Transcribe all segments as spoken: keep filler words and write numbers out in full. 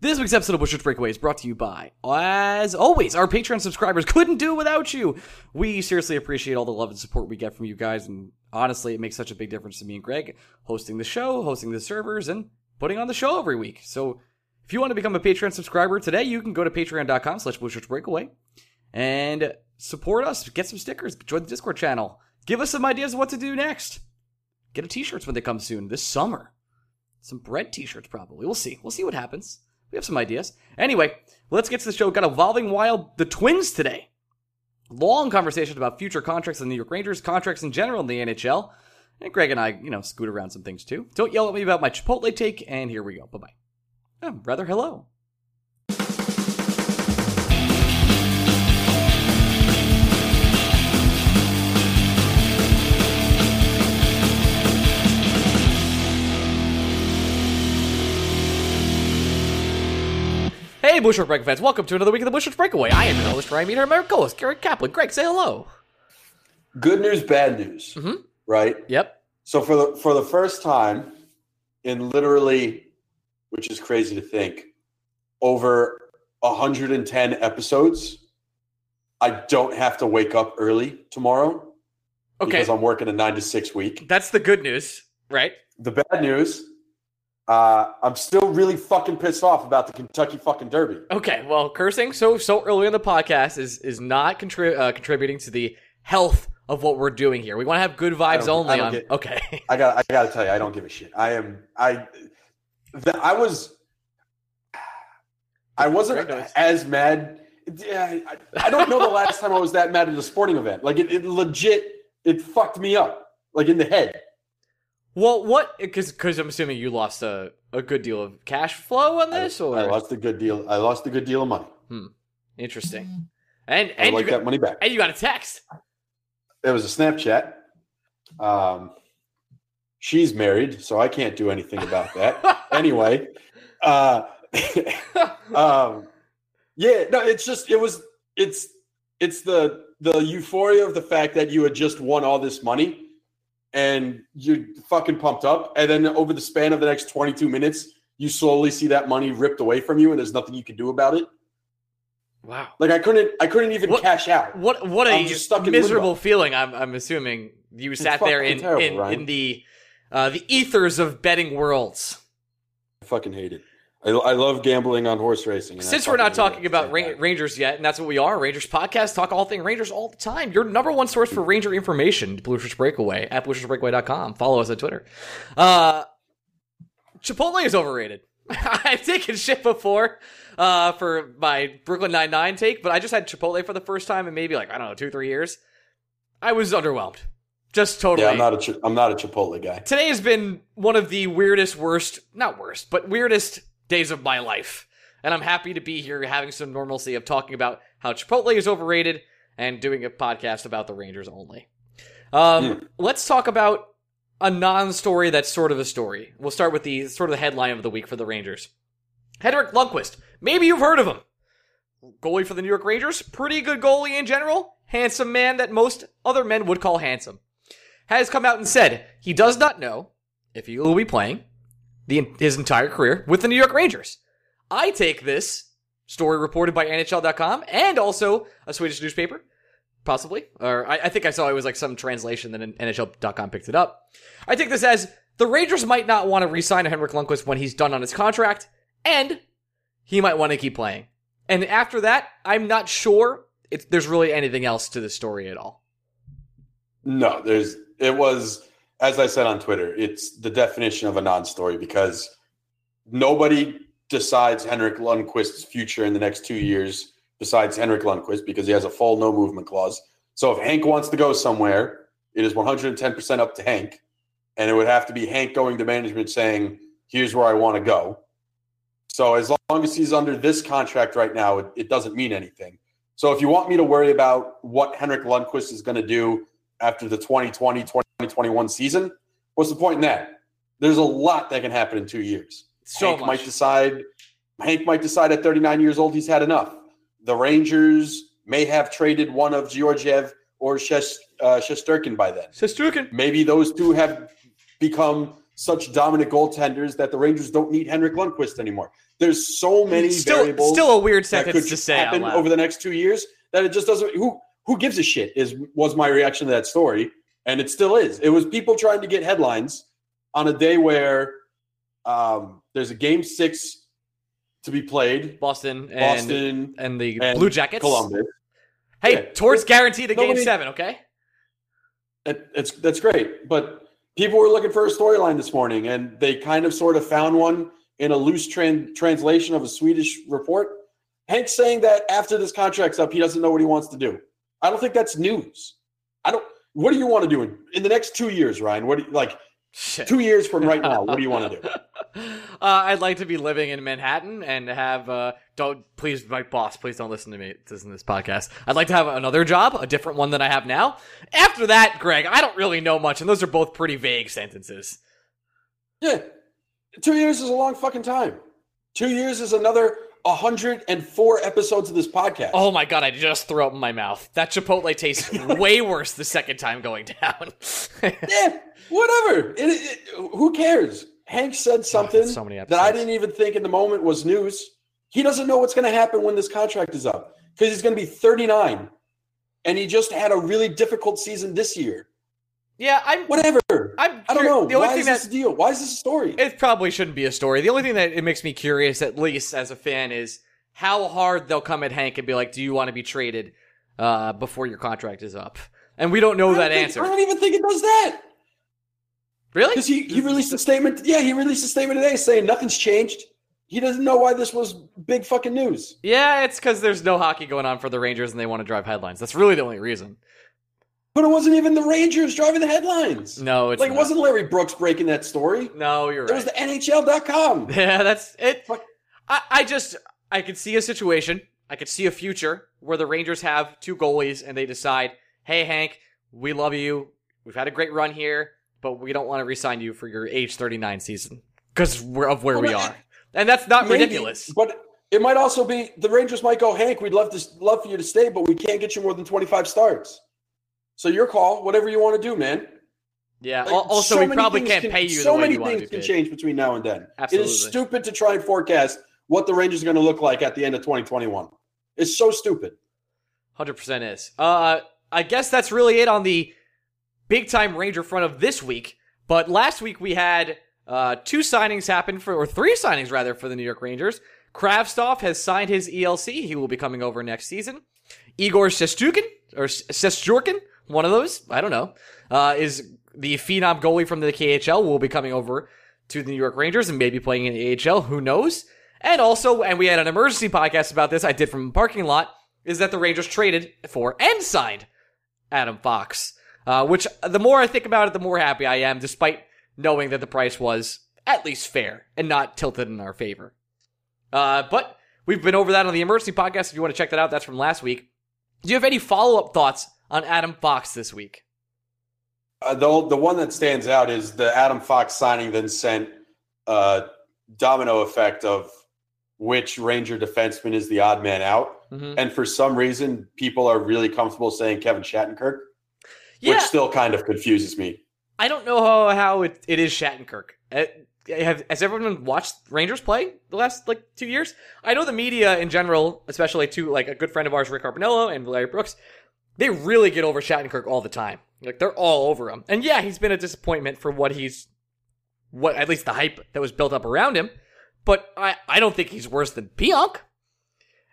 This week's episode of Bushcraft Breakaway is brought to you by, as always, our Patreon subscribers. Couldn't do without you. We seriously appreciate all the love and support we get from you guys, and honestly, it makes such a big difference to me and Greg hosting the show, hosting the servers, and putting on the show every week. So if you want to become a Patreon subscriber today, you can go to patreon.com slash Bushcraft Breakaway and support us. Get some stickers. Join the Discord channel. Give us some ideas of what to do next. Get a t-shirts when they come soon this summer. Some bread t-shirts probably. We'll see. We'll see what happens. We have some ideas. Anyway, let's get to the show. We've got Evolving Wild, the Twins today. Long conversation about future contracts in the New York Rangers, contracts in general in the N H L. And Greg and I, you know, scoot around some things too. Don't yell at me about my Chipotle take, and here we go. Bye-bye. Oh, rather, hello. Hey, Bushcraft Breakaway fans, welcome to another week of the Bushcraft Breakaway. I am your host, Ryan Meter, my co-host, Garrett Kaplan. Greg, say hello. Good news, bad news, mm-hmm. Right? Yep. So for the for the first time in literally, which is crazy to think, over one hundred ten episodes, I don't have to wake up early tomorrow okay. because I'm working a nine to six week. That's the good news, right? The bad news... Uh, I'm still really fucking pissed off about the Kentucky fucking Derby. Okay, well, cursing so so early in the podcast is is not contrib- uh, contributing to the health of what we're doing here. We want to have good vibes only. On, get, okay, I got I got to tell you, I don't give a shit. I am I the, I was I wasn't as mad. Yeah, I, I don't know the last time I was that mad at a sporting event. Like it, it legit, it fucked me up, like in the head. Well, what? Because I'm assuming you lost a, a good deal of cash flow on this, or I lost a good deal. I lost a good deal of money. Hmm. Interesting. And I and like you got that money back. And you got a text. It was a Snapchat. Um, she's married, so I can't do anything about that. Anyway, uh, um, yeah, no, it's just it was it's it's the the euphoria of the fact that you had just won all this money. And you're fucking pumped up. And then over the span of the next twenty-two minutes, you slowly see that money ripped away from you and there's nothing you can do about it. Wow. Like I couldn't I couldn't even what, cash out. What what I'm a just stuck miserable in feeling, I'm I'm assuming. You sat it's there in terrible, in, Ryan. in the uh, the ethers of betting worlds. I fucking hate it. I, I love gambling on horse racing. Since we're not talking about ra- Rangers yet, and that's what we are, Rangers podcast, talk all things Rangers all the time. Your number one source for Ranger information, Bushcraft Breakaway, at bushcraft breakaway dot com. Follow us on Twitter. Uh, Chipotle is overrated. I've taken shit before uh, for my Brooklyn Nine-Nine take, but I just had Chipotle for the first time in maybe, like, I don't know, two, three years. I was underwhelmed. Just totally. Yeah, I'm not a, I'm not a Chipotle guy. Today has been one of the weirdest, worst, not worst, but weirdest days of my life, and I'm happy to be here having some normalcy of talking about how Chipotle is overrated and doing a podcast about the Rangers only. Um, mm. Let's talk about a non-story that's sort of a story. We'll start with the sort of the headline of the week for the Rangers. Henrik Lundqvist. Maybe you've heard of him. Goalie for the New York Rangers. Pretty good goalie in general. Handsome man that most other men would call handsome. Has come out and said he does not know if he will be playing The, his entire career with the New York Rangers. I take this story reported by N H L dot com and also a Swedish newspaper, possibly. Or I, I think I saw it was like some translation that N H L dot com picked it up. I take this as the Rangers might not want to re-sign Henrik Lundqvist when he's done on his contract, and he might want to keep playing. And after that, I'm not sure if there's really anything else to this story at all. No, there's... It was... As I said on Twitter, it's the definition of a non-story because nobody decides Henrik Lundqvist's future in the next two years besides Henrik Lundqvist because he has a full no-movement clause. So if Hank wants to go somewhere, it is one hundred ten percent up to Hank, and it would have to be Hank going to management saying, here's where I want to go. So as long as he's under this contract right now, it, it doesn't mean anything. So if you want me to worry about what Henrik Lundqvist is going to do after the twenty twenty, twenty twenty-one season, what's the point in that? There's a lot that can happen in two years. So Hank much. might decide. Hank might decide at thirty-nine years old he's had enough. The Rangers may have traded one of Georgiev or Shest, uh, Shesterkin by then. Shesterkin. Maybe those two have become such dominant goaltenders that the Rangers don't need Henrik Lundqvist anymore. There's so many still, variables. Still a weird sentence that could to say happen over the next two years that it just doesn't. Who who gives a shit? Is was my reaction to that story, and it still is. It was people trying to get headlines on a day where um, there's a game six to be played. Boston, Boston, and, and the and Blue Jackets. Columbus. Hey, yeah. Torts guaranteed a Nobody, game seven. Okay, it, it's that's great, but. People were looking for a storyline this morning, and they kind of sort of found one in a loose tran- translation of a Swedish report. Hank's saying that after this contract's up, he doesn't know what he wants to do. I don't think that's news. I don't. What do you want to do in, in the next two years, Ryan? What do you, like Shit. two years from right now? What do you want to do? uh, I'd like to be living in Manhattan and have. Uh, don't please, my boss. Please don't listen to me. Listen to this podcast. I'd like to have another job, a different one than I have now. After that, Greg, I don't really know much, and those are both pretty vague sentences. Yeah, two years is a long fucking time. Two years is another one hundred four episodes of this podcast. Oh my god, I just threw up in my mouth. That Chipotle tastes way worse the second time going down. Yeah, whatever. It, it, who cares? Hank said something oh, so that I didn't even think in the moment was news. He doesn't know what's going to happen when this contract is up because he's going to be thirty-nine, and he just had a really difficult season this year. Yeah, I'm whatever. I'm, I don't know. The only Why thing is that, this a deal? Why is this a story? It probably shouldn't be a story. The only thing that it makes me curious, at least as a fan, is how hard they'll come at Hank and be like, "Do you want to be traded uh, before your contract is up?" And we don't know don't that think, answer. I don't even think it does that. Really? Because he, he released a statement. Yeah, he released a statement today saying nothing's changed. He doesn't know why this was big fucking news. Yeah, it's because there's no hockey going on for the Rangers and they want to drive headlines. That's really the only reason. But it wasn't even the Rangers driving the headlines. No, it's like not. It wasn't Larry Brooks breaking that story. No, you're right. It was the N H L dot com. Yeah, that's it. Fuck. I, I just, I could see a situation. I could see a future where the Rangers have two goalies and they decide, hey, Hank, we love you. We've had a great run here, but we don't want to re-sign you for your age thirty-nine season because we're of where well, we I, are. And that's not maybe, ridiculous. But it might also be the Rangers might go, Hank, we'd love to love for you to stay, but we can't get you more than twenty-five starts. So your call, whatever you want to do, man. Yeah. Like, also, so we probably can't can, pay you so the way you want to. So many things can change between now and then. Absolutely. It is stupid to try and forecast what the Rangers are going to look like at the end of twenty twenty-one. It's so stupid. one hundred percent is. Uh, I guess that's really it on the big-time Ranger front of this week. But last week we had... Uh, two signings happened for, or three signings rather, for the New York Rangers. Kravtsov has signed his E L C. He will be coming over next season. Igor Shesterkin, or Shesterkin, one of those, I don't know, uh, is the phenom goalie from the K H L, will be coming over to the New York Rangers and maybe playing in the A H L, who knows? And also, and we had an emergency podcast about this, I did from the parking lot, is that the Rangers traded for and signed Adam Fox, uh, which the more I think about it, the more happy I am, despite knowing that the price was at least fair and not tilted in our favor. Uh, but we've been over that on the emergency podcast. If you want to check that out, that's from last week. Do you have any follow-up thoughts on Adam Fox this week? Uh, the, the one that stands out is the Adam Fox signing then sent uh, domino effect of which Ranger defenseman is the odd man out. Mm-hmm. And for some reason, people are really comfortable saying Kevin Shattenkirk, yeah. Which still kind of confuses me. I don't know how, how it, it is Shattenkirk. Uh, have, has everyone watched Rangers play the last, like, two years? I know the media in general, especially to, like, a good friend of ours, Rick Carbonello and Larry Brooks, they really get over Shattenkirk all the time. Like, they're all over him. And, yeah, he's been a disappointment for what he's, what at least the hype that was built up around him. But I, I don't think he's worse than Pionk.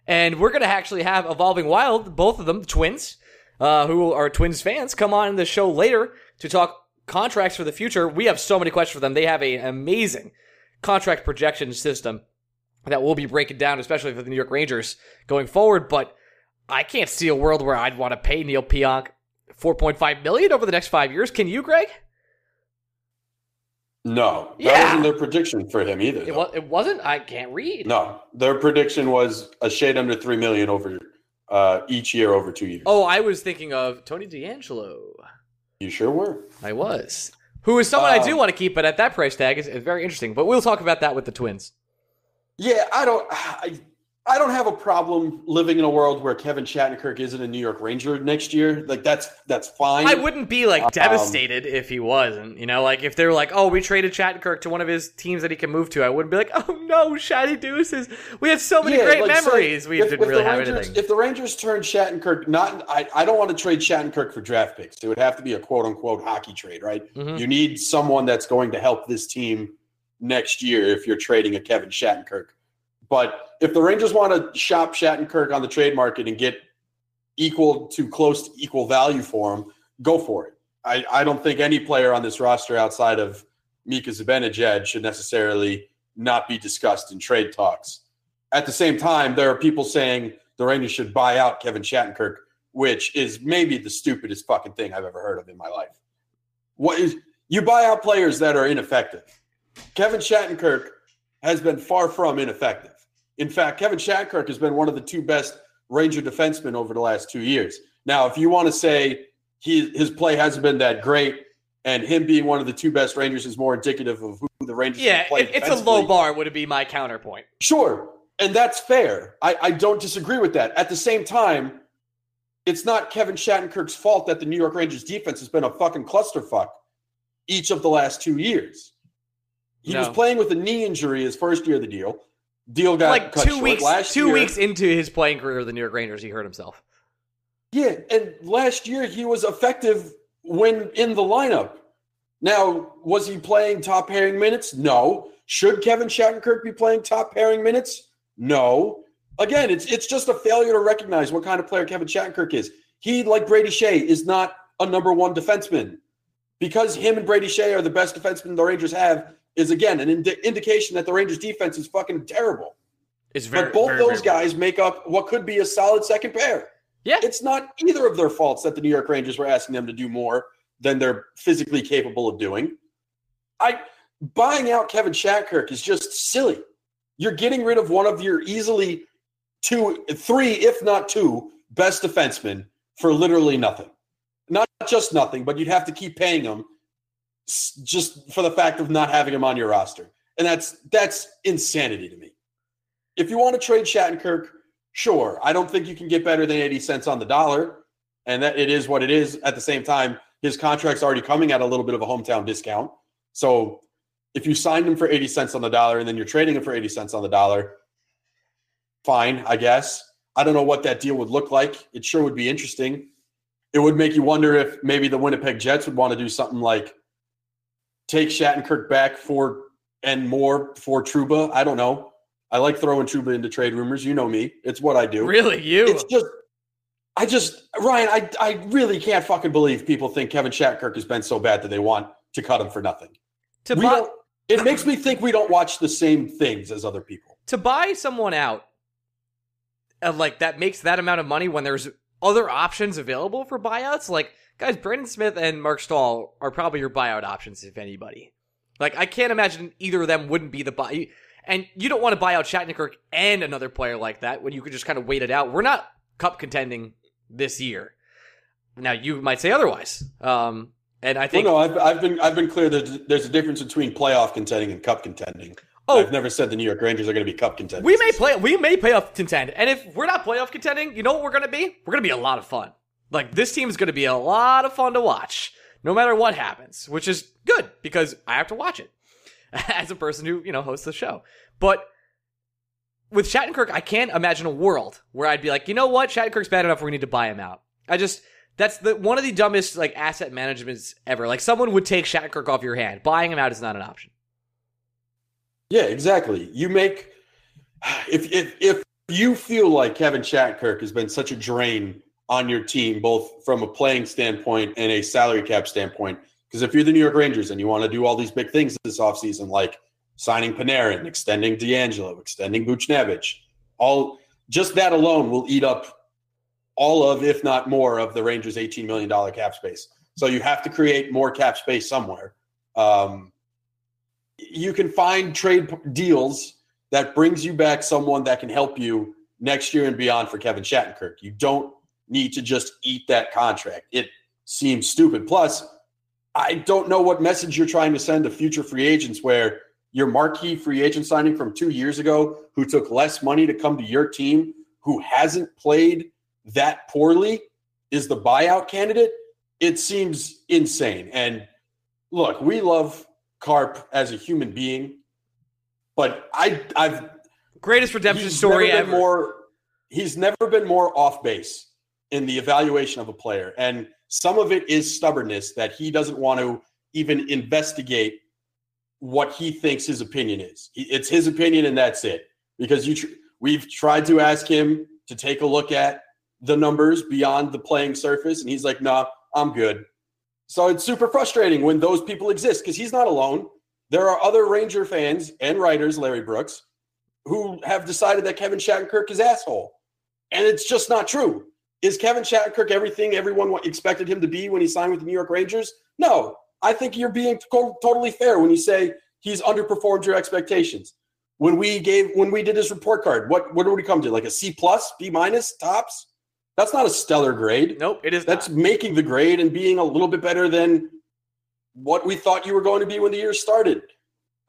And we're going to actually have Evolving Wild, both of them, the twins, uh, who are Twins fans, come on the show later to talk contracts for the future. We have so many questions for them. They have an amazing contract projection system that we'll be breaking down, especially for the New York Rangers going forward. But I can't see a world where I'd want to pay Neil Pionk four point five million dollars over the next five years. Can you, Greg? No, that yeah. wasn't their prediction for him either. It, was, it wasn't? I can't read. No, their prediction was a shade under three million dollars over uh, each year over two years. Oh, I was thinking of Tony DeAngelo. You sure were. I was. Who is someone uh, I do want to keep, but at that price tag is very interesting. But we'll talk about that with the Twins. Yeah, I don't I, I don't have a problem living in a world where Kevin Shattenkirk isn't a New York Ranger next year. Like, that's that's fine. I wouldn't be, like, devastated um, if he wasn't. You know, like, if they were like, oh, we traded Shattenkirk to one of his teams that he can move to, I wouldn't be like, oh, no, Shatty Deuces. We had so many yeah, great like, memories. So we if, didn't if really have Rangers, anything. If the Rangers turned Shattenkirk, not I, I don't want to trade Shattenkirk for draft picks. It would have to be a quote-unquote hockey trade, right? Mm-hmm. You need someone that's going to help this team next year if you're trading a Kevin Shattenkirk. But if the Rangers want to shop Shattenkirk on the trade market and get equal to close to equal value for him, go for it. I, I don't think any player on this roster outside of Mika Zibanejad should necessarily not be discussed in trade talks. At the same time, there are people saying the Rangers should buy out Kevin Shattenkirk, which is maybe the stupidest fucking thing I've ever heard of in my life. What is, you buy out players that are ineffective. Kevin Shattenkirk has been far from ineffective. In fact, Kevin Shattenkirk has been one of the two best Ranger defensemen over the last two years. Now, if you want to say he, his play hasn't been that great and him being one of the two best Rangers is more indicative of who the Rangers yeah, play Yeah, it's a low bar would be my counterpoint. Sure, and that's fair. I, I don't disagree with that. At the same time, it's not Kevin Shattenkirk's fault that the New York Rangers defense has been a fucking clusterfuck each of the last two years. He no. was playing with a knee injury his first year of the deal. Deal got like cut two short weeks, last two year. Two weeks into his playing career with the New York Rangers, he hurt himself. Yeah, and last year he was effective when in the lineup. Now, was he playing top pairing minutes? No. Should Kevin Shattenkirk be playing top pairing minutes? No. Again, it's it's just a failure to recognize what kind of player Kevin Shattenkirk is. He, like Brady Skjei, is not a number one defenseman. Because him and Brady Skjei are the best defensemen the Rangers have is, again, an ind- indication that the Rangers' defense is fucking terrible. It's very, but both very, those very guys bad. Make up what could be a solid second pair. Yeah. It's not either of their faults that the New York Rangers were asking them to do more than they're physically capable of doing. I buying out Kevin Shattenkirk is just silly. You're getting rid of one of your easily two, three, if not two, best defensemen for literally nothing. Not just nothing, but you'd have to keep paying them just for the fact of not having him on your roster. And that's that's insanity to me. If you want to trade Shattenkirk, sure. I don't think you can get better than eighty cents on the dollar. And that it is what it is. At the same time, his contract's already coming at a little bit of a hometown discount. So if you signed him for eighty cents on the dollar and then you're trading him for eighty cents on the dollar, fine, I guess. I don't know what that deal would look like. It sure would be interesting. It would make you wonder if maybe the Winnipeg Jets would want to do something like take Shattenkirk back for and more for Trouba. I don't know. I like throwing Trouba into trade rumors. You know me. It's what I do. Really, you? It's just, I just, Ryan, I, I really can't fucking believe people think Kevin Shattenkirk has been so bad that they want to cut him for nothing. To we buy- it makes me think we don't watch the same things as other people. To buy someone out, and like that makes that amount of money when there's other options available for buyouts, like, guys, Brendan Smith and Marc Staal are probably your buyout options, if anybody. Like, I can't imagine either of them wouldn't be the buy. And you don't want to buy out Shattenkirk and another player like that when you could just kind of wait it out. We're not cup contending this year. Now, you might say otherwise. Um, and I think well, no, I've, I've been I've been clear that there's a difference between playoff contending and cup contending. Oh, I've never said the New York Rangers are going to be cup contenders. We may play. We may playoff contend, and if we're not playoff contending, you know what we're going to be? We're going to be a lot of fun. Like, this team is going to be a lot of fun to watch, no matter what happens, which is good because I have to watch it as a person who, you know, hosts the show. But with Shattenkirk, I can't imagine a world where I'd be like, you know what? Shattenkirk's bad enough. We need to buy him out. I just, that's the one of the dumbest, like, asset managements ever. Like, someone would take Shattenkirk off your hand. Buying him out is not an option. Yeah, exactly. You make, if, if, if you feel like Kevin Shattenkirk has been such a drain on your team, both from a playing standpoint and a salary cap standpoint. Because if you're the New York Rangers and you want to do all these big things this offseason, like signing Panarin, extending DeAngelo, extending Buchnevich, all just that alone will eat up all of, if not more, of the Rangers' eighteen million dollars cap space. So you have to create more cap space somewhere. Um, you can find trade deals that brings you back someone that can help you next year and beyond for Kevin Shattenkirk. You don't need to just eat that contract. It seems stupid. Plus, I don't know what message you're trying to send to future free agents where your marquee free agent signing from two years ago who took less money to come to your team, who hasn't played that poorly, is the buyout candidate. It seems insane. And look, we love Carp as a human being, but I, I've greatest redemption story ever. More, he's never been more off base in the evaluation of a player. And some of it is stubbornness that he doesn't want to even investigate what he thinks his opinion is. It's his opinion and that's it. Because you tr- we've tried to ask him to take a look at the numbers beyond the playing surface, and he's like, nah, I'm good. So it's super frustrating when those people exist because he's not alone. There are other Ranger fans and writers, Larry Brooks, who have decided that Kevin Shattenkirk is asshole. And it's just not true. Is Kevin Shattenkirk everything everyone expected him to be when he signed with the New York Rangers? No. I think you're being co- totally fair when you say he's underperformed your expectations. When we gave, when we did his report card, what, what did we come to? Like a C plus, B minus, tops? That's not a stellar grade. Nope, it is That's not. Making the grade and being a little bit better than what we thought you were going to be when the year started.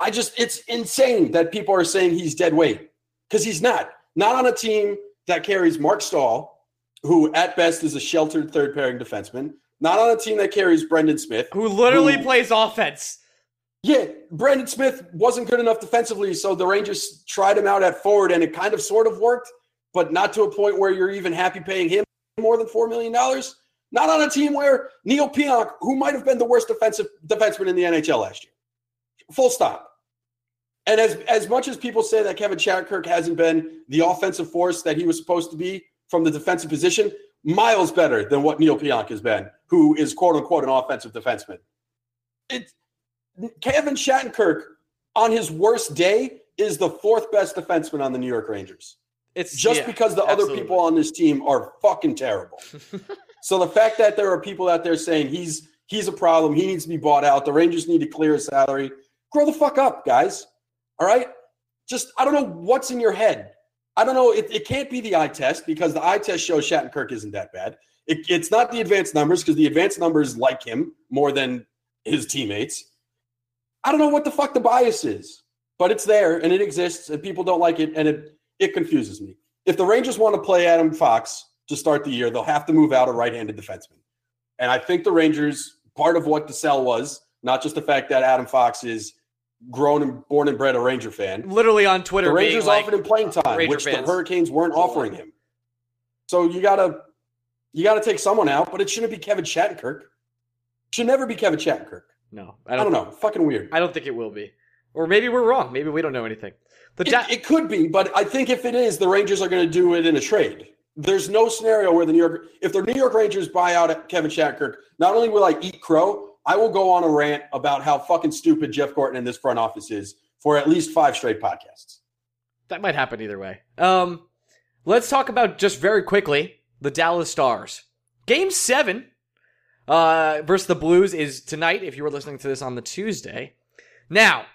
I just, it's insane that people are saying he's dead weight because he's not. Not on a team that carries Marc Staal, who at best is a sheltered third-pairing defenseman. Not on a team that carries Brendan Smith. Who literally who, plays offense. Yeah, Brendan Smith wasn't good enough defensively, so the Rangers tried him out at forward, and it kind of sort of worked, but not to a point where you're even happy paying him more than four million dollars. Not on a team where Neil Pionk, who might have been the worst defensive defenseman in the N H L last year. Full stop. And as, as much as people say that Kevin Shattenkirk hasn't been the offensive force that he was supposed to be from the defensive position, miles better than what Neil Pionk has been, who is quote-unquote an offensive defenseman. It's, Kevin Shattenkirk, on his worst day, is the fourth best defenseman on the New York Rangers. It's just yeah, because the absolutely. Other people on this team are fucking terrible. So the fact that there are people out there saying he's he's a problem, he needs to be bought out, the Rangers need to clear his salary, grow the fuck up, guys. All right? Just, I don't know what's in your head. I don't know. It, it can't be the eye test because the eye test shows Shattenkirk isn't that bad. It, it's not the advanced numbers because the advanced numbers like him more than his teammates. I don't know what the fuck the bias is, but it's there and it exists and people don't like it and it it confuses me. If the Rangers want to play Adam Fox to start the year, they'll have to move out a right-handed defenseman. And I think the Rangers, part of what the sell was, not just the fact that Adam Fox is grown and born and bred a Ranger fan. Literally on Twitter. The Rangers like offered him playing time, Ranger which fans. The Hurricanes weren't offering him. So you gotta you gotta take someone out, but it shouldn't be Kevin Shattenkirk. It should never be Kevin Shattenkirk. No. I don't, I don't know. Think, fucking weird. I don't think it will be. Or maybe we're wrong. Maybe we don't know anything. The da- it, it could be, but I think if it is, the Rangers are gonna do it in a trade. There's no scenario where the New York if the New York Rangers buy out Kevin Shattenkirk, not only will I eat crow, I will go on a rant about how fucking stupid Jeff Gorton and this front office is for at least five straight podcasts. That might happen either way. Um, let's talk about, just very quickly, the Dallas Stars. Game seven uh, versus the Blues is tonight, if you were listening to this on the Tuesday. Now,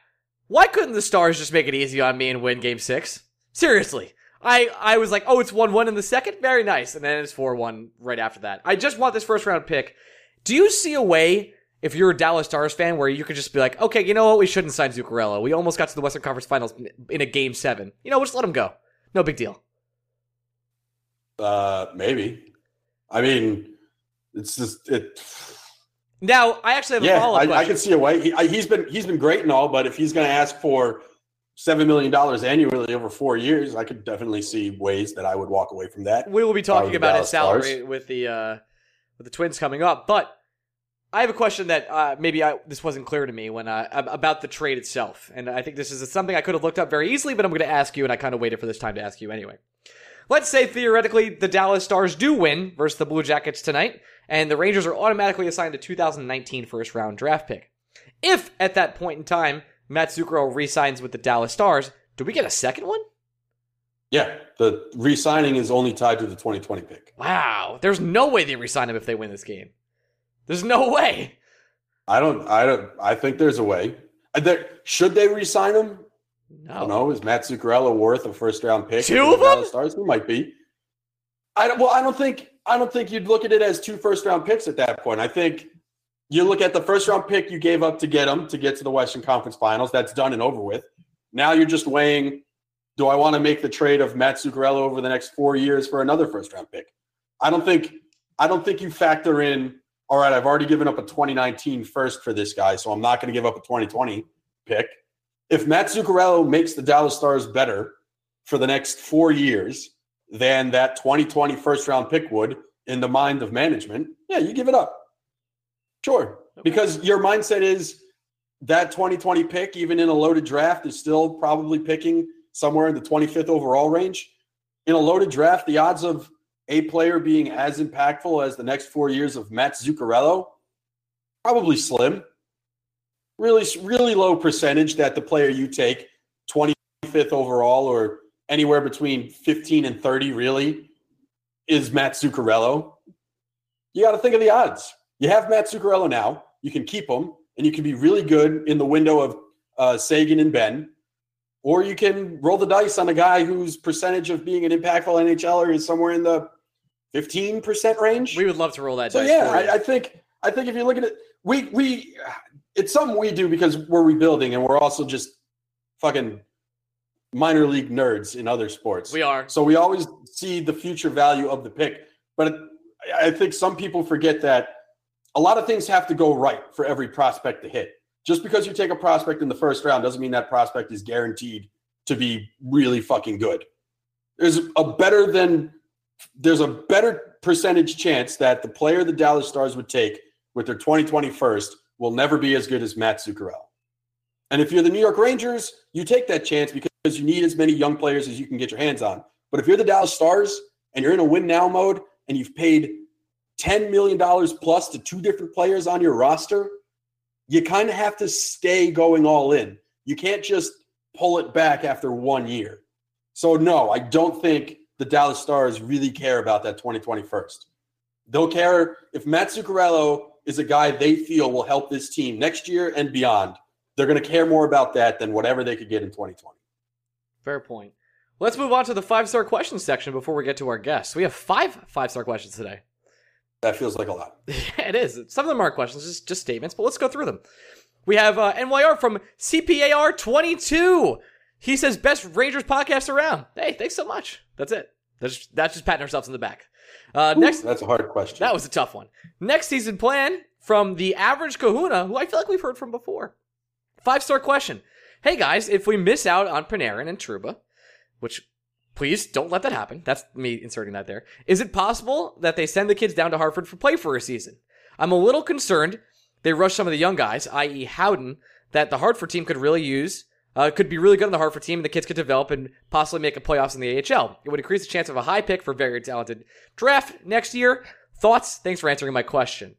why couldn't the Stars just make it easy on me and win game six? Seriously. I, I was like, oh, it's one one in the second? Very nice. And then it's four one right after that. I just want this first round pick. Do you see a way... if you're a Dallas Stars fan, where you could just be like, okay, you know what? We shouldn't sign Zuccarello. We almost got to the Western Conference Finals in a game seven. You know, we'll just let him go. No big deal. Uh, maybe. I mean, it's just it. Now, I actually have yeah, a follow-up I, question. I can see a way. He, I, he's been he's been great and all, but if he's going to ask for seven million dollars annually over four years, I could definitely see ways that I would walk away from that. We will be talking about his salary Stars. with the uh, with the Twins coming up, but. I have a question that uh, maybe I, this wasn't clear to me when uh, about the trade itself. And I think this is something I could have looked up very easily, but I'm going to ask you, and I kind of waited for this time to ask you anyway. Let's say, theoretically, the Dallas Stars do win versus the Blue Jackets tonight, and the Rangers are automatically assigned a two thousand nineteen first-round draft pick. If, at that point in time, Matt Zuccarello re-signs with the Dallas Stars, do we get a second one? Yeah, the re-signing is only tied to the twenty twenty pick. Wow, there's no way they re-sign him if they win this game. There's no way. I don't, I don't, I think there's a way. There, should they re-sign him? No. I don't know. Is Matt Zuccarello worth a first-round pick? Two of them? Stars? He might be. I don't, well, I don't think I don't think you'd look at it as two first-round picks at that point. I think you look at the first-round pick you gave up to get him, to get to the Western Conference Finals. That's done and over with. Now you're just weighing, do I want to make the trade of Matt Zuccarello over the next four years for another first-round pick? I don't think I don't think you factor in, all right, I've already given up a twenty nineteen first for this guy, so I'm not going to give up a twenty twenty pick. If Matt Zuccarello makes the Dallas Stars better for the next four years than that twenty twenty first-round pick would in the mind of management, yeah, you give it up. Sure, okay. Because your mindset is that twenty twenty pick, even in a loaded draft, is still probably picking somewhere in the twenty-fifth overall range. In a loaded draft, the odds of a player being as impactful as the next four years of Matt Zuccarello, probably slim. Really, really low percentage that the player you take, twenty-fifth overall or anywhere between fifteen and thirty, really, is Matt Zuccarello. You got to think of the odds. You have Matt Zuccarello now. You can keep him, and you can be really good in the window of uh, Sagan and Ben. Or you can roll the dice on a guy whose percentage of being an impactful NHLer is somewhere in the fifteen percent range. We would love to roll that so, dice. Yeah, I, I think I think if you look at it, we we it's something we do because we're rebuilding and we're also just fucking minor league nerds in other sports. We are. So we always see the future value of the pick. But I think some people forget that a lot of things have to go right for every prospect to hit. Just because you take a prospect in the first round doesn't mean that prospect is guaranteed to be really fucking good. There's a better than there's a better percentage chance that the player the Dallas Stars would take with their twenty twenty first will never be as good as Matt Zuccarello. And if you're the New York Rangers, you take that chance because you need as many young players as you can get your hands on. But if you're the Dallas Stars and you're in a win now mode and you've paid ten million dollars plus to two different players on your roster, you kind of have to stay going all in. You can't just pull it back after one year. So, no, I don't think the Dallas Stars really care about that twenty twenty first. They'll care if Matt Zuccarello is a guy they feel will help this team next year and beyond. They're going to care more about that than whatever they could get in twenty twenty. Fair point. Let's move on to the five-star questions section before we get to our guests. We have five five-star questions today. That feels like a lot. It is. Some of them aren't questions, just, just statements, but let's go through them. We have uh, N Y R from C P A R twenty-two. He says, best Rangers podcast around. Hey, thanks so much. That's it. That's just, that's just patting ourselves on the back. Uh, Ooh, next, that's a hard question. That was a tough one. Next season plan from the average kahuna, who I feel like we've heard from before. Five-star question. Hey, guys, if we miss out on Panarin and Trouba, which... please don't let that happen. That's me inserting that there. Is it possible that they send the kids down to Hartford for play for a season? I'm a little concerned they rush some of the young guys, that is. Howden, that the Hartford team could really use, uh, could be really good on the Hartford team, and the kids could develop and possibly make a playoffs in the A H L. It would increase the chance of a high pick for very talented draft next year. Thoughts? Thanks for answering my question.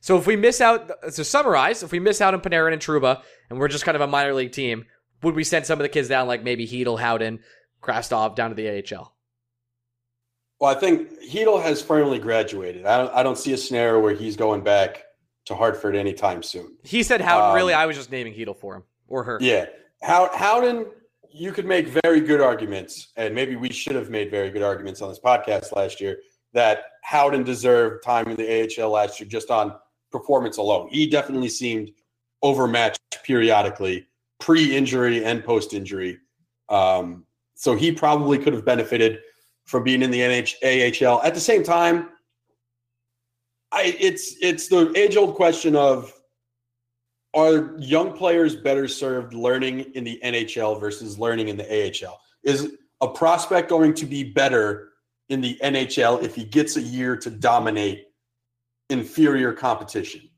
So if we miss out, to summarize, if we miss out on Panarin and Trouba, and we're just kind of a minor league team, would we send some of the kids down, like maybe Heedle, Howden, Kravtsov down to the A H L? Well, I think Heedle has firmly graduated. I don't, I don't see a scenario where he's going back to Hartford anytime soon. He said Howden. Um, really, I was just naming Heedle for him or her. Yeah. Howden, you could make very good arguments, and maybe we should have made very good arguments on this podcast last year, that Howden deserved time in the A H L last year just on performance alone. He definitely seemed overmatched periodically, pre-injury and post-injury. Um So he probably could have benefited from being in the N H- A H L. At the same time, I, it's it's the age-old question of, are young players better served learning in the N H L versus learning in the A H L? Is a prospect going to be better in the N H L if he gets a year to dominate inferior competition?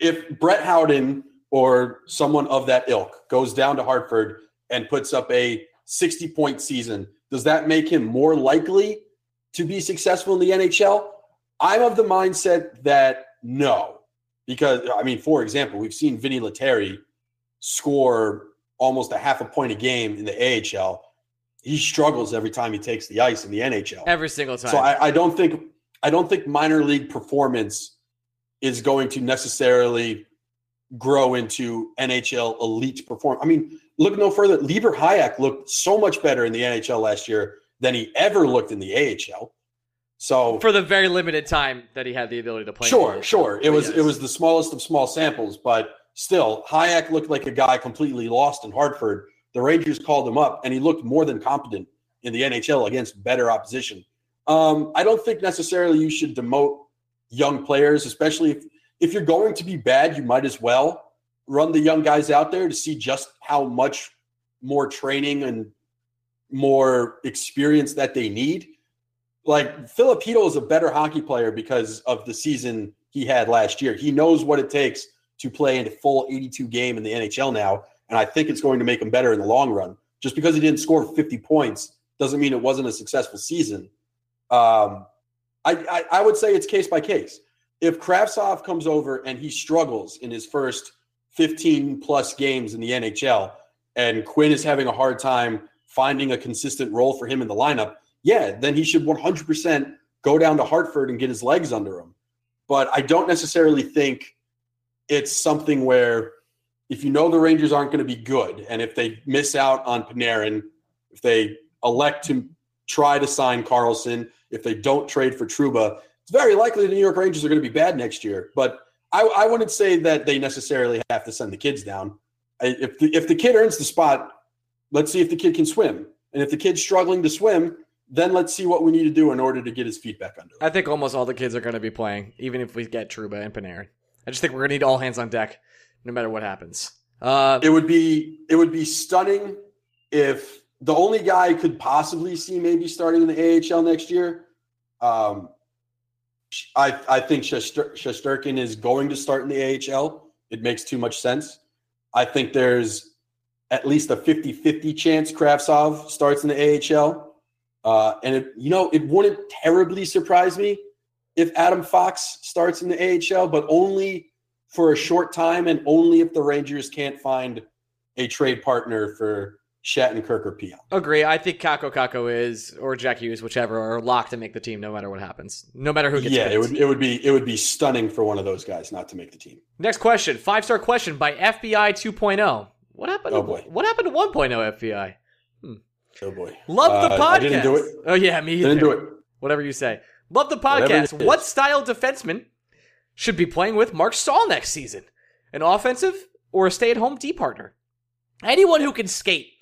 If Brett Howden or someone of that ilk goes down to Hartford and puts up a sixty-point season, does that make him more likely to be successful in the N H L? I'm of the mindset that no. Because, I mean, for example, we've seen Vinny Letteri score almost a half a point a game in the A H L. He struggles every time he takes the ice in the N H L. Every single time. So I, I don't think I don't think minor league performance is going to necessarily grow into N H L elite performance. I mean, look no further. Lieber Hayek looked so much better in the N H L last year than he ever looked in the A H L. So for the very limited time that he had the ability to play. Sure, sure. It was yes. it was the smallest of small samples, but still, Hayek looked like a guy completely lost in Hartford. The Rangers called him up, and he looked more than competent in the N H L against better opposition. Um, I don't think necessarily you should demote young players, especially if, if you're going to be bad, you might as well run the young guys out there to see just how much more training and more experience that they need. Like, Filipino is a better hockey player because of the season he had last year. He knows what it takes to play in a full eighty-two game in the N H L now, and I think it's going to make him better in the long run. Just because he didn't score fifty points doesn't mean it wasn't a successful season. Um, I, I, I would say it's case by case. If Kravtsov comes over and he struggles in his first fifteen-plus games in the N H L and Quinn is having a hard time finding a consistent role for him in the lineup, yeah, then he should one hundred percent go down to Hartford and get his legs under him. But I don't necessarily think it's something where if you know the Rangers aren't going to be good and if they miss out on Panarin, if they elect to try to sign Carlson, if they don't trade for Trouba, it's very likely the New York Rangers are going to be bad next year. But I, I wouldn't say that they necessarily have to send the kids down. I, if, the, if the kid earns the spot, let's see if the kid can swim. And if the kid's struggling to swim, then let's see what we need to do in order to get his feet back under him. I think almost all the kids are going to be playing, even if we get Trouba and Panarin. I just think we're going to need all hands on deck no matter what happens. Uh, it would be it would be stunning if the only guy I could possibly see maybe starting in the A H L next year, um, I, I think Shester, Shesterkin is going to start in the A H L. It makes too much sense. I think there's at least a fifty-fifty chance Kravtsov starts in the A H L. Uh, and, it, you know, it wouldn't terribly surprise me if Adam Fox starts in the A H L, but only for a short time and only if the Rangers can't find a trade partner for Shattenkirk or Pionk. Agree. I think Kako Kako is, or Jack Hughes, whichever, are locked to make the team no matter what happens. No matter who gets yeah, picked. It would, it would be it would be stunning for one of those guys not to make the team. Next question. Five-star question by F B I two point oh. What happened oh, to, boy. What happened to one point oh F B I? Hmm. Oh, boy. Love the uh, podcast. I didn't do it. Oh, yeah, me either. Didn't do it. Whatever you say. Love the podcast. What style defenseman should be playing with Marc Staal next season? An offensive or a stay-at-home D partner? Anyone who can skate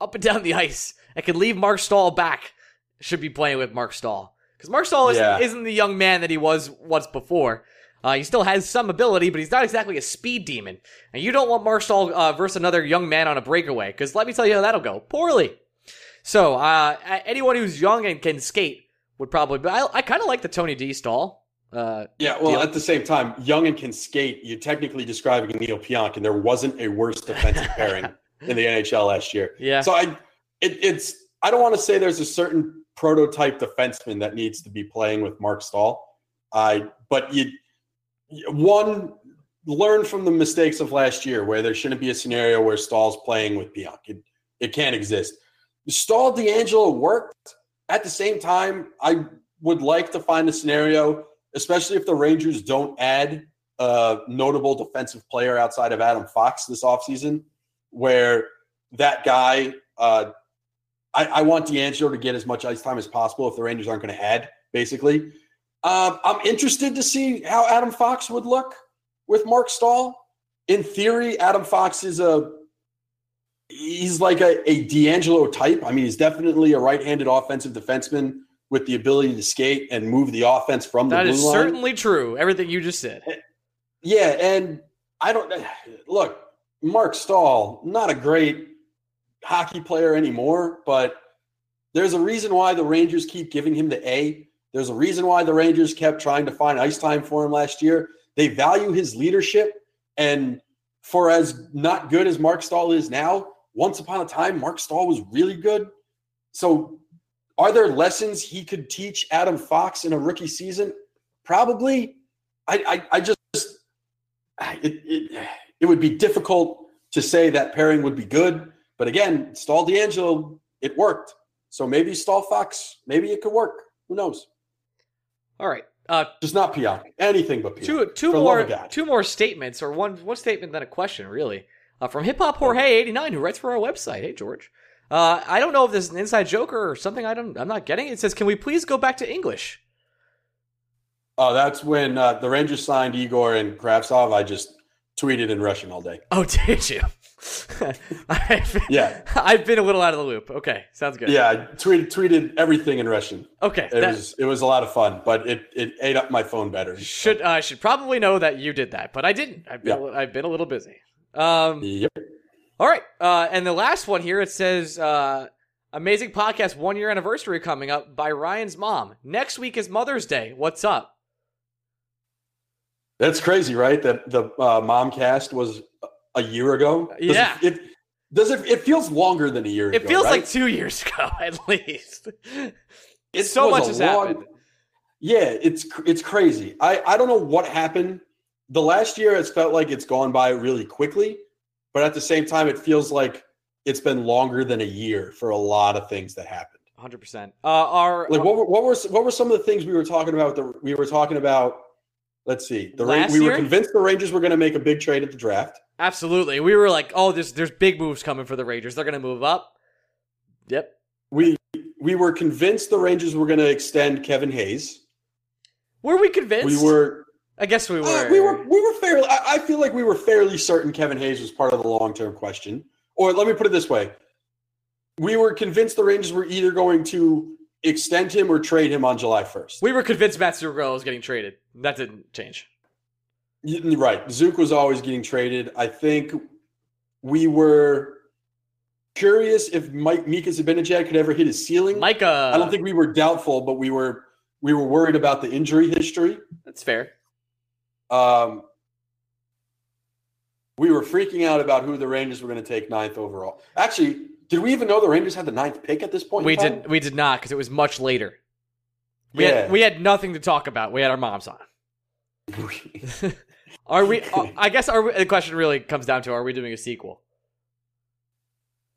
up and down the ice and can leave Marc Staal back should be playing with Marc Staal. Because Marc Staal isn't, yeah. isn't the young man that he was once before. Uh, he still has some ability, but he's not exactly a speed demon. And you don't want Marc Staal uh, versus another young man on a breakaway, because let me tell you how that'll go. Poorly. So uh, anyone who's young and can skate would probably be. I, I kind of like the Tony D Staal. Uh, yeah, well, deal. At the same time, young and can skate, you're technically describing Neil Pionk, and there wasn't a worse defensive pairing in the N H L last year. Yeah. So I, it, it's I don't want to say there's a certain prototype defenseman that needs to be playing with Marc Staal. I, but you, one, learn from the mistakes of last year where there shouldn't be a scenario where Staal's playing with Pionk. It, it can't exist. Staal DeAngelo worked. At the same time, I would like to find a scenario, especially if the Rangers don't add a notable defensive player outside of Adam Fox this offseason, where that guy, uh, I, I want DeAngelo to get as much ice time as possible if the Rangers aren't going to add, basically. Um, I'm interested to see how Adam Fox would look with Marc Staal. In theory, Adam Fox is a He's like a, a DeAngelo type. I mean, he's definitely a right-handed offensive defenseman with the ability to skate and move the offense from the blue line. That is certainly true, everything you just said. Yeah, and I don't – look, Marc Staal, not a great hockey player anymore, but there's a reason why the Rangers keep giving him the A. There's a reason why the Rangers kept trying to find ice time for him last year. They value his leadership, and for as not good as Marc Staal is now – once upon a time, Marc Staal was really good. So are there lessons he could teach Adam Fox in a rookie season? Probably. I I, I just it, it, it would be difficult to say that pairing would be good. But again, Staal DeAngelo, it worked. So maybe Staal Fox, maybe it could work. Who knows? All right. Uh, Just not Pionk. Anything but Pionk. Two, two more, two more statements, or one, one statement then a question, really. Uh, from Hip Hop Jorge eighty-nine, who writes for our website. Hey, George. Uh, I don't know if this is an inside joke or something. I don't. I'm not getting it. It says, "Can we please go back to English?" Oh, that's when uh, the Rangers signed Igor and Kravtsov. I just tweeted in Russian all day. Oh, did you? I've been, yeah, I've been a little out of the loop. Okay, sounds good. Yeah, I tweeted tweeted everything in Russian. Okay, it that, was it was a lot of fun, but it, it ate up my phone battery. Should so. I should probably know that you did that, but I didn't. I've been yeah. I've been a little busy. Um, yep. All right, uh, and the last one here, it says, uh, amazing podcast, one-year anniversary coming up by Ryan's mom. Next week is Mother's Day. What's up? That's crazy, right? That the uh, Momcast was a year ago? Does yeah. It, it, does it, it feels longer than a year it ago, It feels right? like two years ago, at least. It so much has long, happened. Yeah, it's it's crazy. I, I don't know what happened. The last year has felt like it's gone by really quickly. But at the same time, it feels like it's been longer than a year for a lot of things that happened. one hundred percent. Uh, our like what were what were what were some of the things we were talking about? The we were talking about. Let's see. The last we year? were convinced the Rangers were going to make a big trade at the draft. Absolutely, we were like, oh, there's there's big moves coming for the Rangers. They're going to move up. Yep. We we were convinced the Rangers were going to extend Kevin Hayes. Were we convinced? We were. I guess we were. Uh, we were. We were fairly. I, I feel like we were fairly certain Kevin Hayes was part of the long-term question. Or let me put it this way: we were convinced the Rangers were either going to extend him or trade him on July first. We were convinced Matt Zuccarello was getting traded. That didn't change. Right, Zuc was always getting traded. I think we were curious if Mike Mika Zibanejad could ever hit his ceiling. Micah. I don't think we were doubtful, but we were we were worried about the injury history. That's fair. Um, we were freaking out about who the Rangers were going to take ninth overall. Actually, did we even know the Rangers had the ninth pick at this point? We did. We did not, because it was much later. We yeah. had we had nothing to talk about. We had our moms on. Are we? Are, I guess are we, the question really comes down to: are we doing a sequel?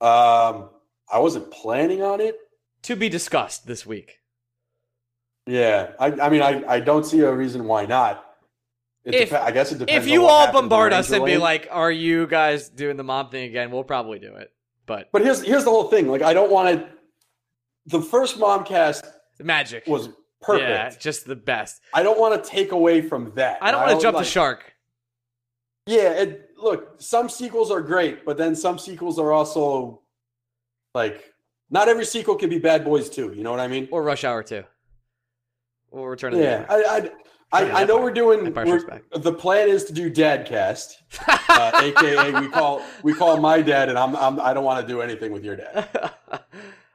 Um, I wasn't planning on it. To be discussed this week. Yeah, I, I mean, I, I don't see a reason why not. It if, dep- I guess it depends if you on what all bombard us and be like, "Are you guys doing the mom thing again?" We'll probably do it. But but here's here's the whole thing. Like, I don't want to. The first Momcast, the magic was perfect. Yeah, just the best. I don't want to take away from that. I don't want to jump like, the shark. Yeah, it, look, some sequels are great, but then some sequels are also like not every sequel can be Bad Boys two. You know what I mean? Or Rush Hour two. Or Return of yeah, the Jedi. I. I I, yeah, I know part, we're doing. We're, the plan is to do Dadcast, uh, aka we call we call my dad, and I'm, I'm I don't want to do anything with your dad.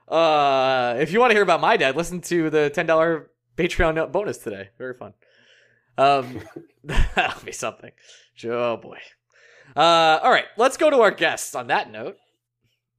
uh, if you want to hear about my dad, listen to the ten dollar Patreon bonus today. Very fun. Um, that'll be something. Oh boy. Uh, all right, let's go to our guests. On that note.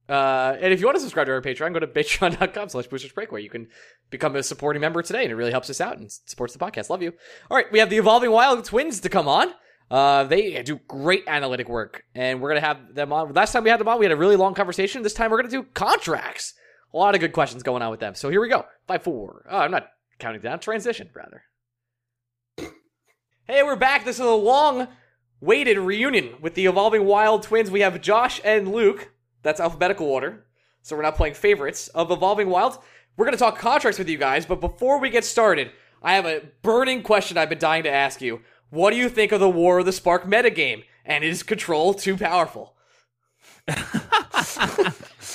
Uh, and if you want to subscribe to our Patreon, go to patreon.com slash Bushcraft Breakaway. You can become a supporting member today, and it really helps us out and supports the podcast. Love you. All right, we have the Evolving Wild twins to come on. Uh, they do great analytic work, and we're going to have them on. Last time we had them on, we had a really long conversation. This time we're going to do contracts. A lot of good questions going on with them. So here we go. Five, four. Oh, I'm not counting down. Transition, rather. Hey, we're back. This is a long-awaited reunion with the Evolving Wild twins. We have Josh and Luke. That's alphabetical order, so we're not playing favorites of Evolving Wild. We're going to talk contracts with you guys, but before we get started, I have a burning question I've been dying to ask you. What do you think of the War of the Spark metagame, and is control too powerful?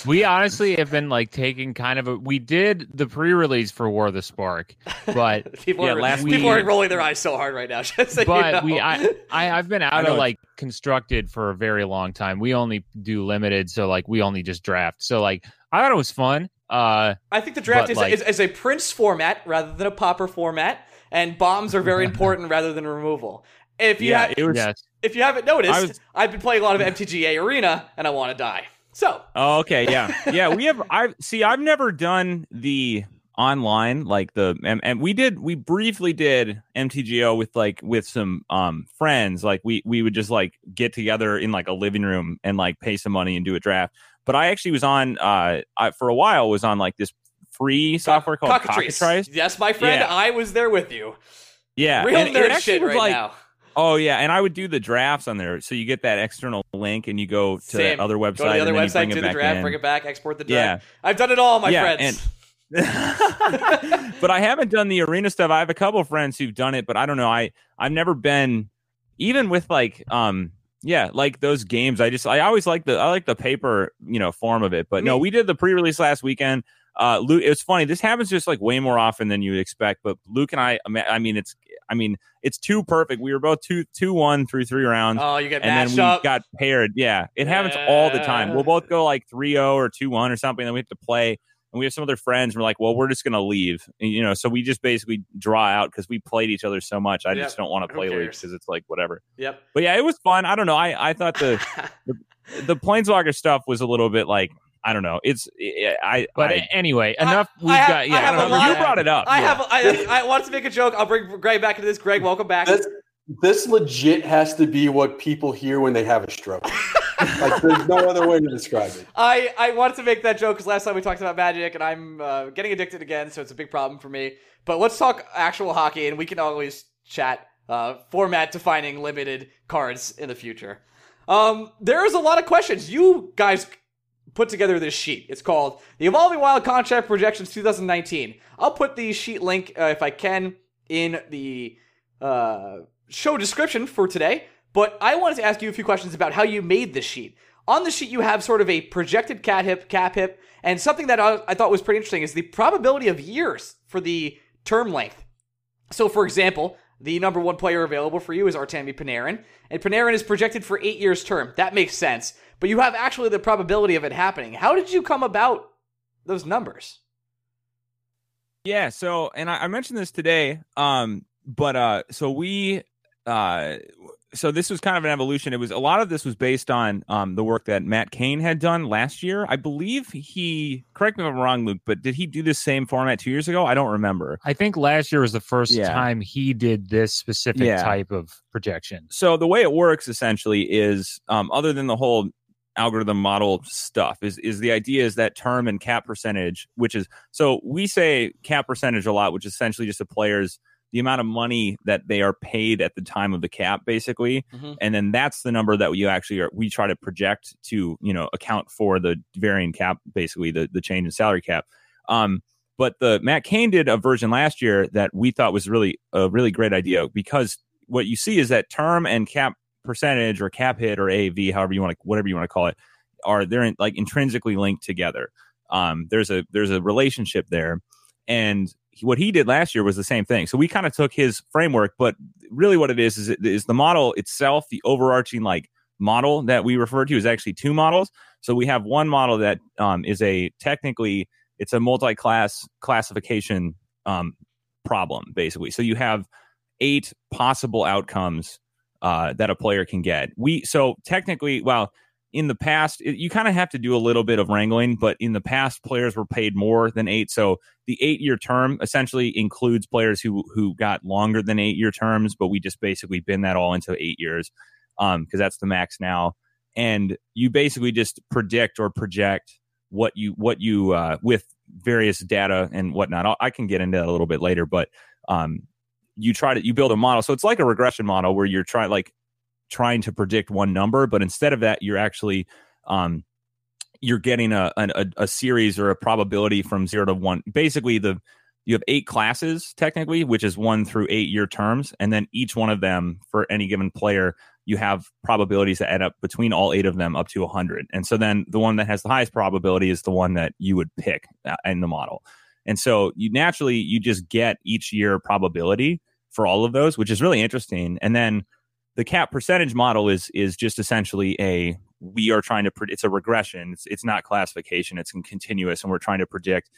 We honestly have been like taking kind of a... We did the pre-release for War of the Spark, but... people, yeah, are, last people week, are rolling their eyes so hard right now. Just so but you know. we, I, I, I've been out of like constructed for a very long time. We only do limited, so like we only just draft. So like, I thought it was fun. Uh, I think the draft is, like, is, is a Prince format rather than a Pauper format, and bombs are very important rather than removal. If you, yeah, have, it was, yes. if you haven't noticed, was, I've been playing a lot of M T G A Arena, and I want to die. So, oh, okay, yeah, yeah, we have. I see. I've never done the online like the and, and we did. We briefly did M T G O with like with some um friends. Like we we would just like get together in like a living room and like pay some money and do a draft. But I actually was on uh I, for a while was on like this free software called Cockatrice. Cockatrice. Yes, my friend, yeah. I was there with you. Yeah. Real and, nerd and shit right like, now. Oh, yeah. And I would do the drafts on there. So you get that external link and you go to Same. the other website. Go to the other website, do the draft, in. bring it back, export the draft. Yeah. I've done it all, my yeah, friends. And- but I haven't done the arena stuff. I have a couple of friends who've done it, but I don't know. I, I've never been, even with like, um, yeah, like those games. I just, I always like the, I like the paper, you know, form of it. But no, we did the pre-release last weekend. Uh, Luke, it was funny. This happens just like way more often than you would expect. But Luke and I, I mean, it's, I mean, it's too perfect. We were both two, two, one through three rounds. Oh, you get and matched then we up. Got paired. Yeah, it happens yeah. all the time. We'll both go like three zero or two one or something. Then we have to play, and we have some other friends. And we're like, well, we're just gonna leave, and, you know. So we just basically draw out because we played each other so much. I yep. just don't want to play Luke because it's like whatever. Yep. But yeah, it was fun. I don't know. I I thought the the, the Planeswalker stuff was a little bit like. I don't know. It's I. But I, anyway, enough. I, we've I have, got. Yeah, I have I don't a know. You brought it up. I yeah. have. I, I, I want to make a joke. I'll bring Greg back into this. Greg, welcome back. This, this legit has to be what people hear when they have a stroke. Like, there's no other way to describe it. I, I wanted to make that joke because last time we talked about Magic, and I'm uh, getting addicted again, so it's a big problem for me. But let's talk actual hockey, and we can always chat uh, format defining limited cards in the future. Um, there is a lot of questions. You guys put together this sheet. It's called The Evolving Wild Contract Projections twenty nineteen. I'll put the sheet link, uh, if I can, in the uh, show description for today. But I wanted to ask you a few questions about how you made this sheet. On the sheet, you have sort of a projected cat hip, cap hip, and something that I, I thought was pretty interesting is the probability of years for the term length. So, for example, the number one player available for you is Artemi Panarin, and Panarin is projected for eight years term. That makes sense. But you have actually the probability of it happening. How did you come about those numbers? Yeah, so, and I, I mentioned this today, um, but uh, so we, uh, so this was kind of an evolution. It was, a lot of this was based on um, the work that Matt Cain had done last year. I believe he, correct me if I'm wrong, Luke, but did he do the same format two years ago? I don't remember. I think last year was the first yeah. time he did this specific yeah. type of projection. So the way it works essentially is, um, other than the whole algorithm model stuff, is is the idea is that term and cap percentage, which is, so we say cap percentage a lot, which is essentially just a player's, the amount of money that they are paid at the time of the cap, basically. Mm-hmm. And then that's the number that you actually are, we try to project to, you know, account for the varying cap, basically the the change in salary cap. Um, but the Matt Cain did a version last year that we thought was really a really great idea, because what you see is that term and cap percentage or cap hit or A A V, however you want to, whatever you want to call it, are they're in, like intrinsically linked together. Um, there's a there's a relationship there, and he, what he did last year was the same thing. So we kind of took his framework, but really what it is is it, is the model itself, the overarching like model that we refer to is actually two models. So we have one model that um, is a technically it's a multi-class classification um, problem basically. So you have eight possible outcomes Uh, that a player can get. We so technically, well, in the past, it, you kind of have to do a little bit of wrangling, but in the past, players were paid more than eight. So the eight-year term essentially includes players who who got longer than eight-year terms, but we just basically bin that all into eight years because um, that's the max now. And you basically just predict or project what you what you uh, with various data and whatnot. I'll, I can get into that a little bit later, but. Um, You try to you build a model, so it's like a regression model where you're trying like trying to predict one number, but instead of that, you're actually um, you're getting a, a a series or a probability from zero to one. Basically, the you have eight classes technically, which is one through eight year terms, and then each one of them for any given player, you have probabilities that add up between all eight of them up to a hundred. And so then the one that has the highest probability is the one that you would pick in the model. And so you naturally, you just get each year probability for all of those, which is really interesting. And then the cap percentage model is is just essentially a, we are trying to, pre- it's a regression. It's, it's not classification. It's continuous. And we're trying to predict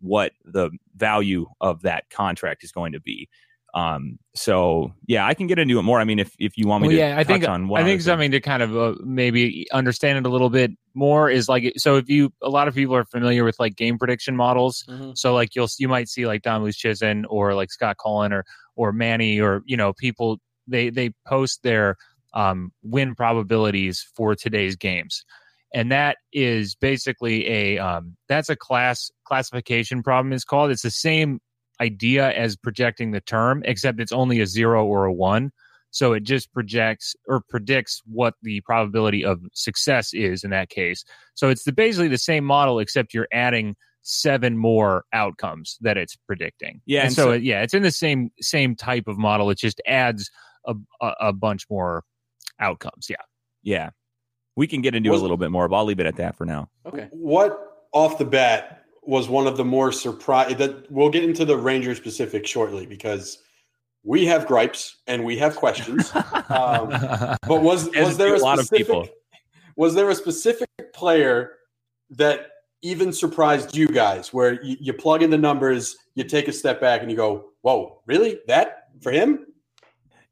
what the value of that contract is going to be. Um, so yeah, I can get into it more. I mean, if, if you want me well, to yeah, I touch think, on what I think something to kind of uh, maybe understand it a little bit more is like, so if you, a lot of people are familiar with like game prediction models. Mm-hmm. So like you'll, you might see like Don Luis-Chisen or like Scott Cullen or, or Manny or, you know, people, they, they post their, um, win probabilities for today's games. And that is basically a, um, that's a class classification problem it's called. It's the same idea as projecting the term, except it's only a zero or a one. So it just projects or predicts what the probability of success is in that case. So it's the, basically the same model, except you're adding seven more outcomes that it's predicting. Yeah. And, and so, so it, yeah, it's in the same, same type of model. It just adds a, a, a bunch more outcomes. Yeah. Yeah. We can get into was, a little bit more, but I'll leave it at that for now. Okay. What off the bat was one of the more surprise that we'll get into the Ranger specific shortly, because we have gripes and we have questions. um, but was, was there a, a lot specific, of people. was there a specific player that even surprised you guys where you, you plug in the numbers, you take a step back and you go, whoa, really? That for him?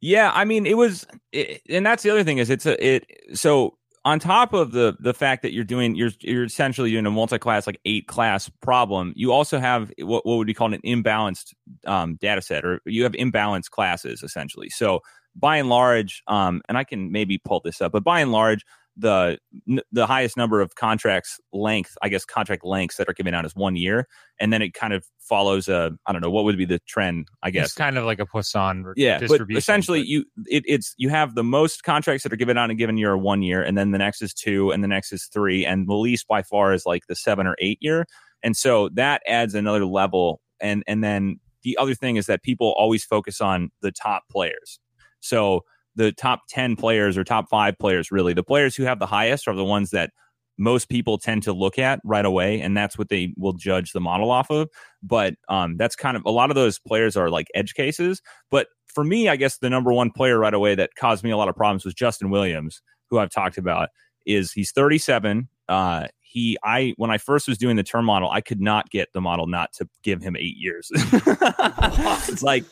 Yeah. I mean, it was, it, and that's the other thing is it's a, it, so on top of the the fact that you're doing, you're you're essentially doing a multi-class, like eight class problem, you also have what, what would be called an imbalanced um, data set, or you have imbalanced classes essentially. So by and large, um, and I can maybe pull this up, but by and large, the n- the highest number of contracts length, I guess contract lengths that are given out is one year. And then it kind of follows a, I don't know, what would be the trend, I guess. It's kind of like a Poisson yeah, distribution. But essentially, but. you it, it's you have the most contracts that are given out in a given year are one year, and then the next is two, and the next is three, and the least by far is like the seven or eight year. And so that adds another level. And and then the other thing is that people always focus on the top players. So the top ten players or top five players, really, the players who have the highest are the ones that most people tend to look at right away, and that's what they will judge the model off of. But um, that's kind of a lot of those players are like edge cases. But for me, I guess the number one player right away that caused me a lot of problems was Justin Williams, who I've talked about. Is he's thirty-seven. Uh, he I when I first was doing the term model, I could not get the model not to give him eight years. It's like.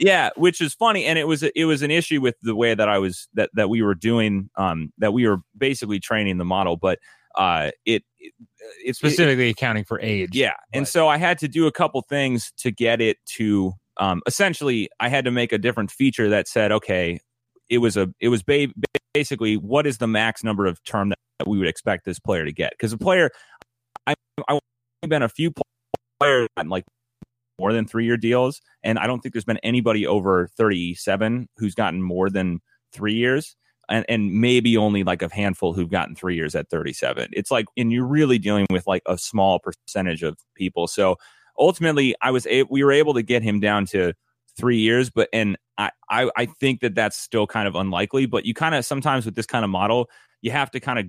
Yeah, which is funny, and it was it was an issue with the way that I was that that we were doing um, that we were basically training the model, but uh, it, it it's specifically it, accounting for age. Yeah, but. And so I had to do a couple things to get it to um, essentially. I had to make a different feature that said, okay, it was a it was ba- basically what is the max number of term that, that we would expect this player to get? Because a player, I I've been a few players like. more than three-year deals, and I don't think there's been anybody over thirty-seven who's gotten more than three years, and, and maybe only like a handful who've gotten three years at thirty-seven. It's like, and you're really dealing with like a small percentage of people. So ultimately, I was a, we were able to get him down to three years, but and I, I I think that that's still kind of unlikely. But you kind of sometimes with this kind of model, you have to kind of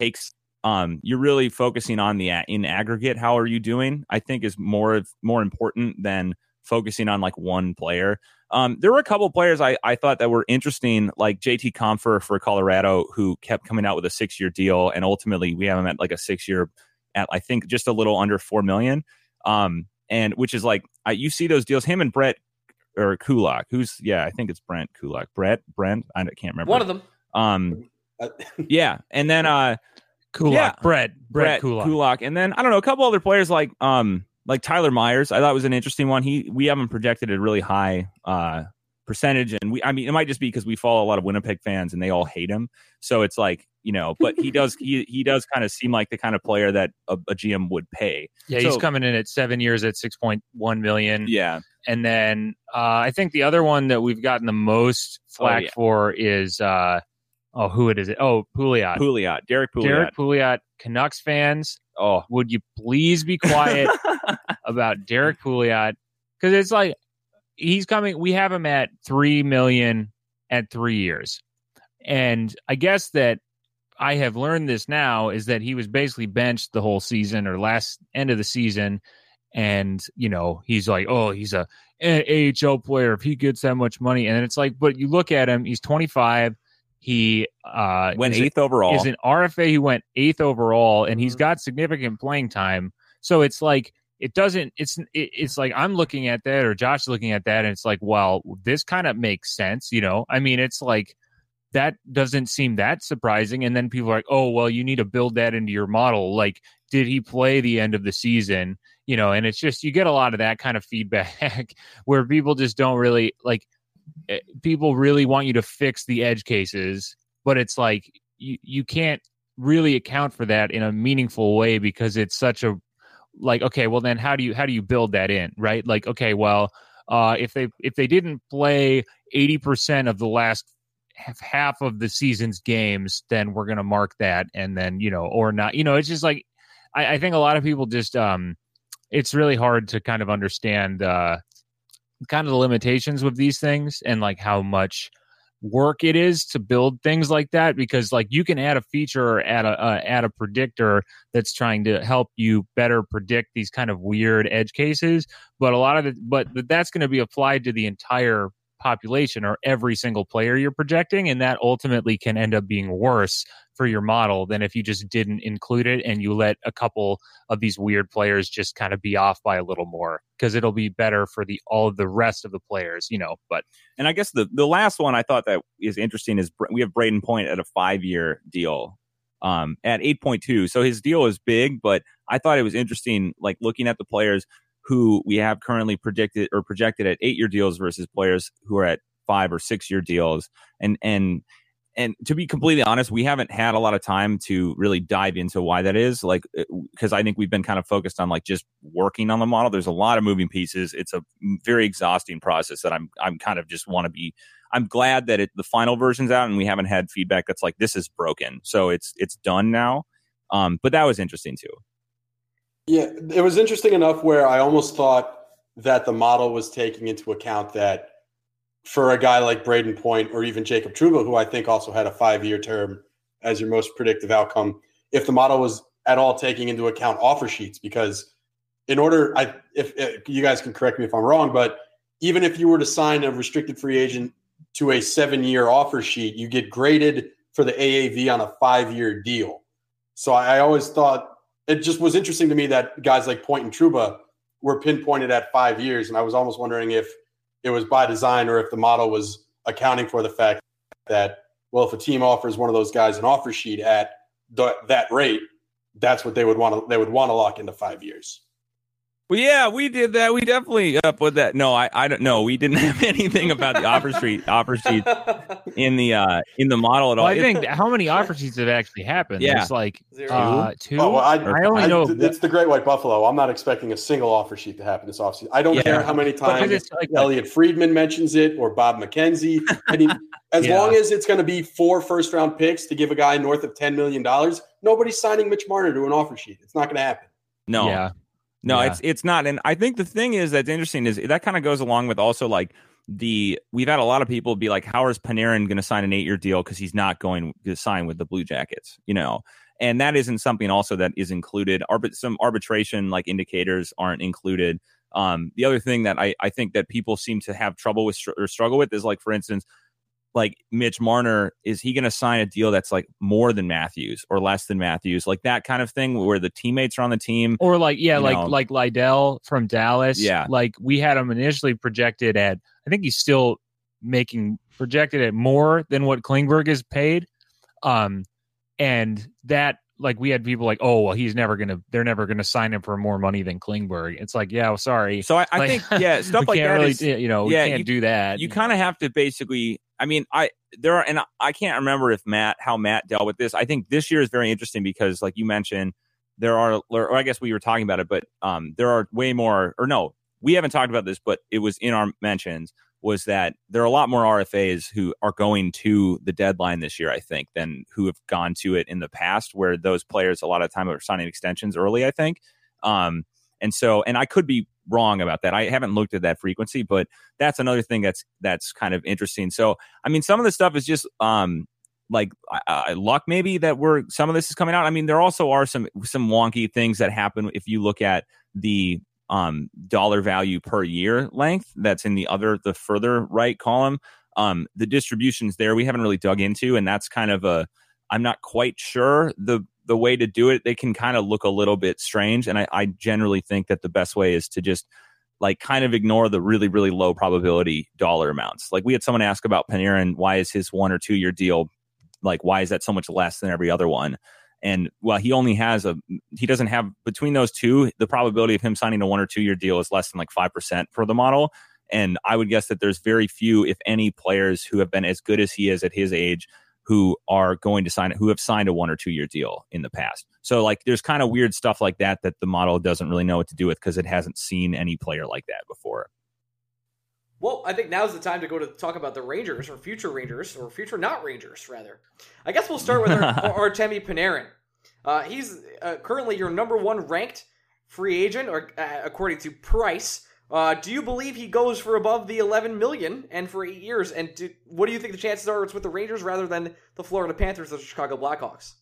take. Um, you're really focusing on the in aggregate. How are you doing? I think is more more important than focusing on like one player. Um, there were a couple players I, I thought that were interesting, like J T Compher for Colorado, who kept coming out with a six year deal, and ultimately we have him at like a six year at I think just a little under four million, um, and which is like I, you see those deals. Him and Brett or Kulak, who's yeah, I think it's Brent Kulak, Brett Brent, I can't remember one of them. Um, yeah, and then. Uh, Kulak, yeah. Brett, Brett, Brett Kulak. Kulak, and then I don't know a couple other players like um like Tyler Myers. I thought was an interesting one. He we haven't projected a really high uh percentage, and we I mean it might just be because we follow a lot of Winnipeg fans and they all hate him. So it's like you know, but he does he he does kind of seem like the kind of player that a, a G M would pay. Yeah, so, he's coming in at seven years at six point one million. Yeah, and then uh, I think the other one that we've gotten the most flack oh, yeah. for is. uh Oh, who it is? Oh, Pouliot. Pouliot. Derek Pouliot. Derek Pouliot. Canucks fans, oh, would you please be quiet about Derek Pouliot? Because it's like he's coming. We have him at three million at three years, and I guess that I have learned this now is that he was basically benched the whole season or last end of the season, and you know he's like, oh, he's a an A H L player if he gets that much money, and it's like, but you look at him, he's twenty-five. He uh, went eighth a, overall. Is an R F A who went eighth overall, and he's got significant playing time. So it's like it doesn't. It's it, it's like I'm looking at that, or Josh is looking at that, and it's like, well, this kind of makes sense, you know. I mean, it's like that doesn't seem that surprising. And then people are like, oh, well, you need to build that into your model. Like, did he play the end of the season? You know, and it's just you get a lot of that kind of feedback where people just don't really like. People really want you to fix the edge cases, but it's like you, you can't really account for that in a meaningful way because it's such a like, okay, well then how do you, how do you build that in? Right. Like, okay, well, uh, if they, if they didn't play eighty percent of the last half, half of the season's games, then we're going to mark that. And then, you know, or not, you know, it's just like, I, I think a lot of people just, um, it's really hard to kind of understand, uh, kind of the limitations with these things and like how much work it is to build things like that, because like you can add a feature or add a uh, add a predictor that's trying to help you better predict these kind of weird edge cases, but a lot of it but that's going to be applied to the entire population or every single player you're projecting, and that ultimately can end up being worse for your model than if you just didn't include it and you let a couple of these weird players just kind of be off by a little more, because it'll be better for the all of the rest of the players, you know. But and I guess the the last one I thought that is interesting is we have Braden Point at a five-year deal um at eight point two, so his deal is big, but I thought it was interesting, like looking at the players who we have currently predicted or projected at eight-year deals versus players who are at five or six-year deals. And and and to be completely honest, we haven't had a lot of time to really dive into why that is, like, because I think we've been kind of focused on like just working on the model. There's a lot of moving pieces. It's a very exhausting process that I'm I'm kind of just want to be. I'm glad that it, the final version's out and we haven't had feedback that's like this is broken. So it's it's done now. Um, but that was interesting too. Yeah, it was interesting enough where I almost thought that the model was taking into account that for a guy like Braden Point or even Jacob Trouba, who I think also had a five-year term as your most predictive outcome, if the model was at all taking into account offer sheets, because in order, I if, if you guys can correct me if I'm wrong, but even if you were to sign a restricted free agent to a seven-year offer sheet, you get graded for the A A V on a five-year deal. So I, I always thought. It just was interesting to me that guys like Point and Trouba were pinpointed at five years, and I was almost wondering if it was by design or if the model was accounting for the fact that, well, if a team offers one of those guys an offer sheet at the, that rate, that's what they would want to they would want to lock into five years. Well, yeah, we did that. We definitely uh, put that. No, I, I don't know. We didn't have anything about the offer sheet offer sheet in the uh, in the model at all. Well, I think how many offer sheets have actually happened? Yeah, it's like uh, two. Oh, well, I, I only I, know it's the Great White Buffalo. I'm not expecting a single offer sheet to happen this offseason. I don't yeah. care how many times like, Elliot Friedman mentions it or Bob McKenzie. I mean, as yeah. long as it's going to be four first round picks to give a guy north of ten million dollars, nobody's signing Mitch Marner to an offer sheet. It's not going to happen. No. Yeah. No, yeah. it's it's not. And I think the thing is that's interesting is that kind of goes along with also like the we've had a lot of people be like, how is Panarin going to sign an eight year deal because he's not going to sign with the Blue Jackets, you know, and that isn't something also that is included. Arbit- some arbitration like indicators aren't included. Um, the other thing that I, I think that people seem to have trouble with str- or struggle with is like, for instance, like Mitch Marner, is he going to sign a deal that's like more than Matthews or less than Matthews? Like that kind of thing where the teammates are on the team. Or like, yeah, like know. like Liddell from Dallas. Yeah. Like we had him initially projected at, I think he's still making projected at more than what Klingberg is paid. Um, and that like we had people like, oh, well, he's never going to, they're never going to sign him for more money than Klingberg. It's like, yeah, well, sorry. So I, I like, think, yeah, stuff like that really, is, you know, yeah, we can't you, do that. You kind of have to basically, I mean, I there are, and I can't remember if Matt, how Matt dealt with this. I think this year is very interesting because, like you mentioned, there are, or I guess we were talking about it, but um, there are way more, or no, we haven't talked about this, but it was in our mentions, was that there are a lot more R F As who are going to the deadline this year, I think, than who have gone to it in the past, where those players a lot of time are signing extensions early, I think. Um, and so, and I could be wrong about that. I haven't looked at that frequency, but that's another thing that's that's kind of interesting. So, I mean, some of the stuff is just um, like uh, luck, maybe that we're some of this is coming out. I mean, there also are some some wonky things that happen if you look at the um, dollar value per year length. That's in the other the further right column. Um, the distributions there we haven't really dug into, and that's kind of a I'm not quite sure the. the way to do it. They can kind of look a little bit strange. And I, I generally think that the best way is to just like kind of ignore the really, really low probability dollar amounts. Like we had someone ask about Panarin, why is his one or two year deal? Like, why is that so much less than every other one? And well, he only has a, he doesn't have between those two, the probability of him signing a one or two year deal is less than like five percent for the model. And I would guess that there's very few, if any, players who have been as good as he is at his age who are going to sign, who have signed a one or two year deal in the past. So like there's kind of weird stuff like that that the model doesn't really know what to do with because it hasn't seen any player like that before. Well, I think now's the time to go to talk about the Rangers or future Rangers or future not Rangers, rather. I guess we'll start with our, Artemi Panarin. Uh, he's uh, currently your number one ranked free agent, or uh, according to Price. Uh, do you believe he goes for above the eleven million dollars and for eight years? And do, what do you think the chances are it's with the Rangers rather than the Florida Panthers or the Chicago Blackhawks?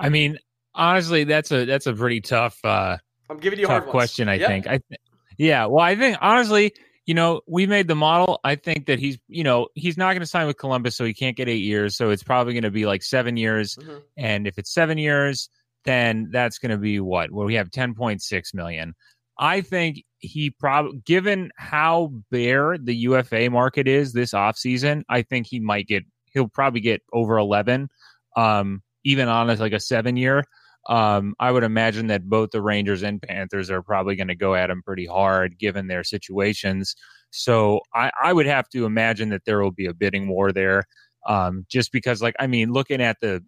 I mean, honestly, that's a that's a pretty tough. Uh, I'm giving you a hard question. I yep. think. I th- yeah. Well, I think honestly, you know, we made the model. I think that he's, you know, he's not going to sign with Columbus, so he can't get eight years. So it's probably going to be like seven years. Mm-hmm. And if it's seven years, then that's going to be what? Well, we have ten point six million dollars. I think he probably, given how bare the U F A market is this offseason, I think he might get. He'll probably get over eleven. Um, even on like a seven year, um, I would imagine that both the Rangers and Panthers are probably going to go at him pretty hard given their situations. So I, I would have to imagine that there will be a bidding war there, um, just because, like, I mean, looking at the,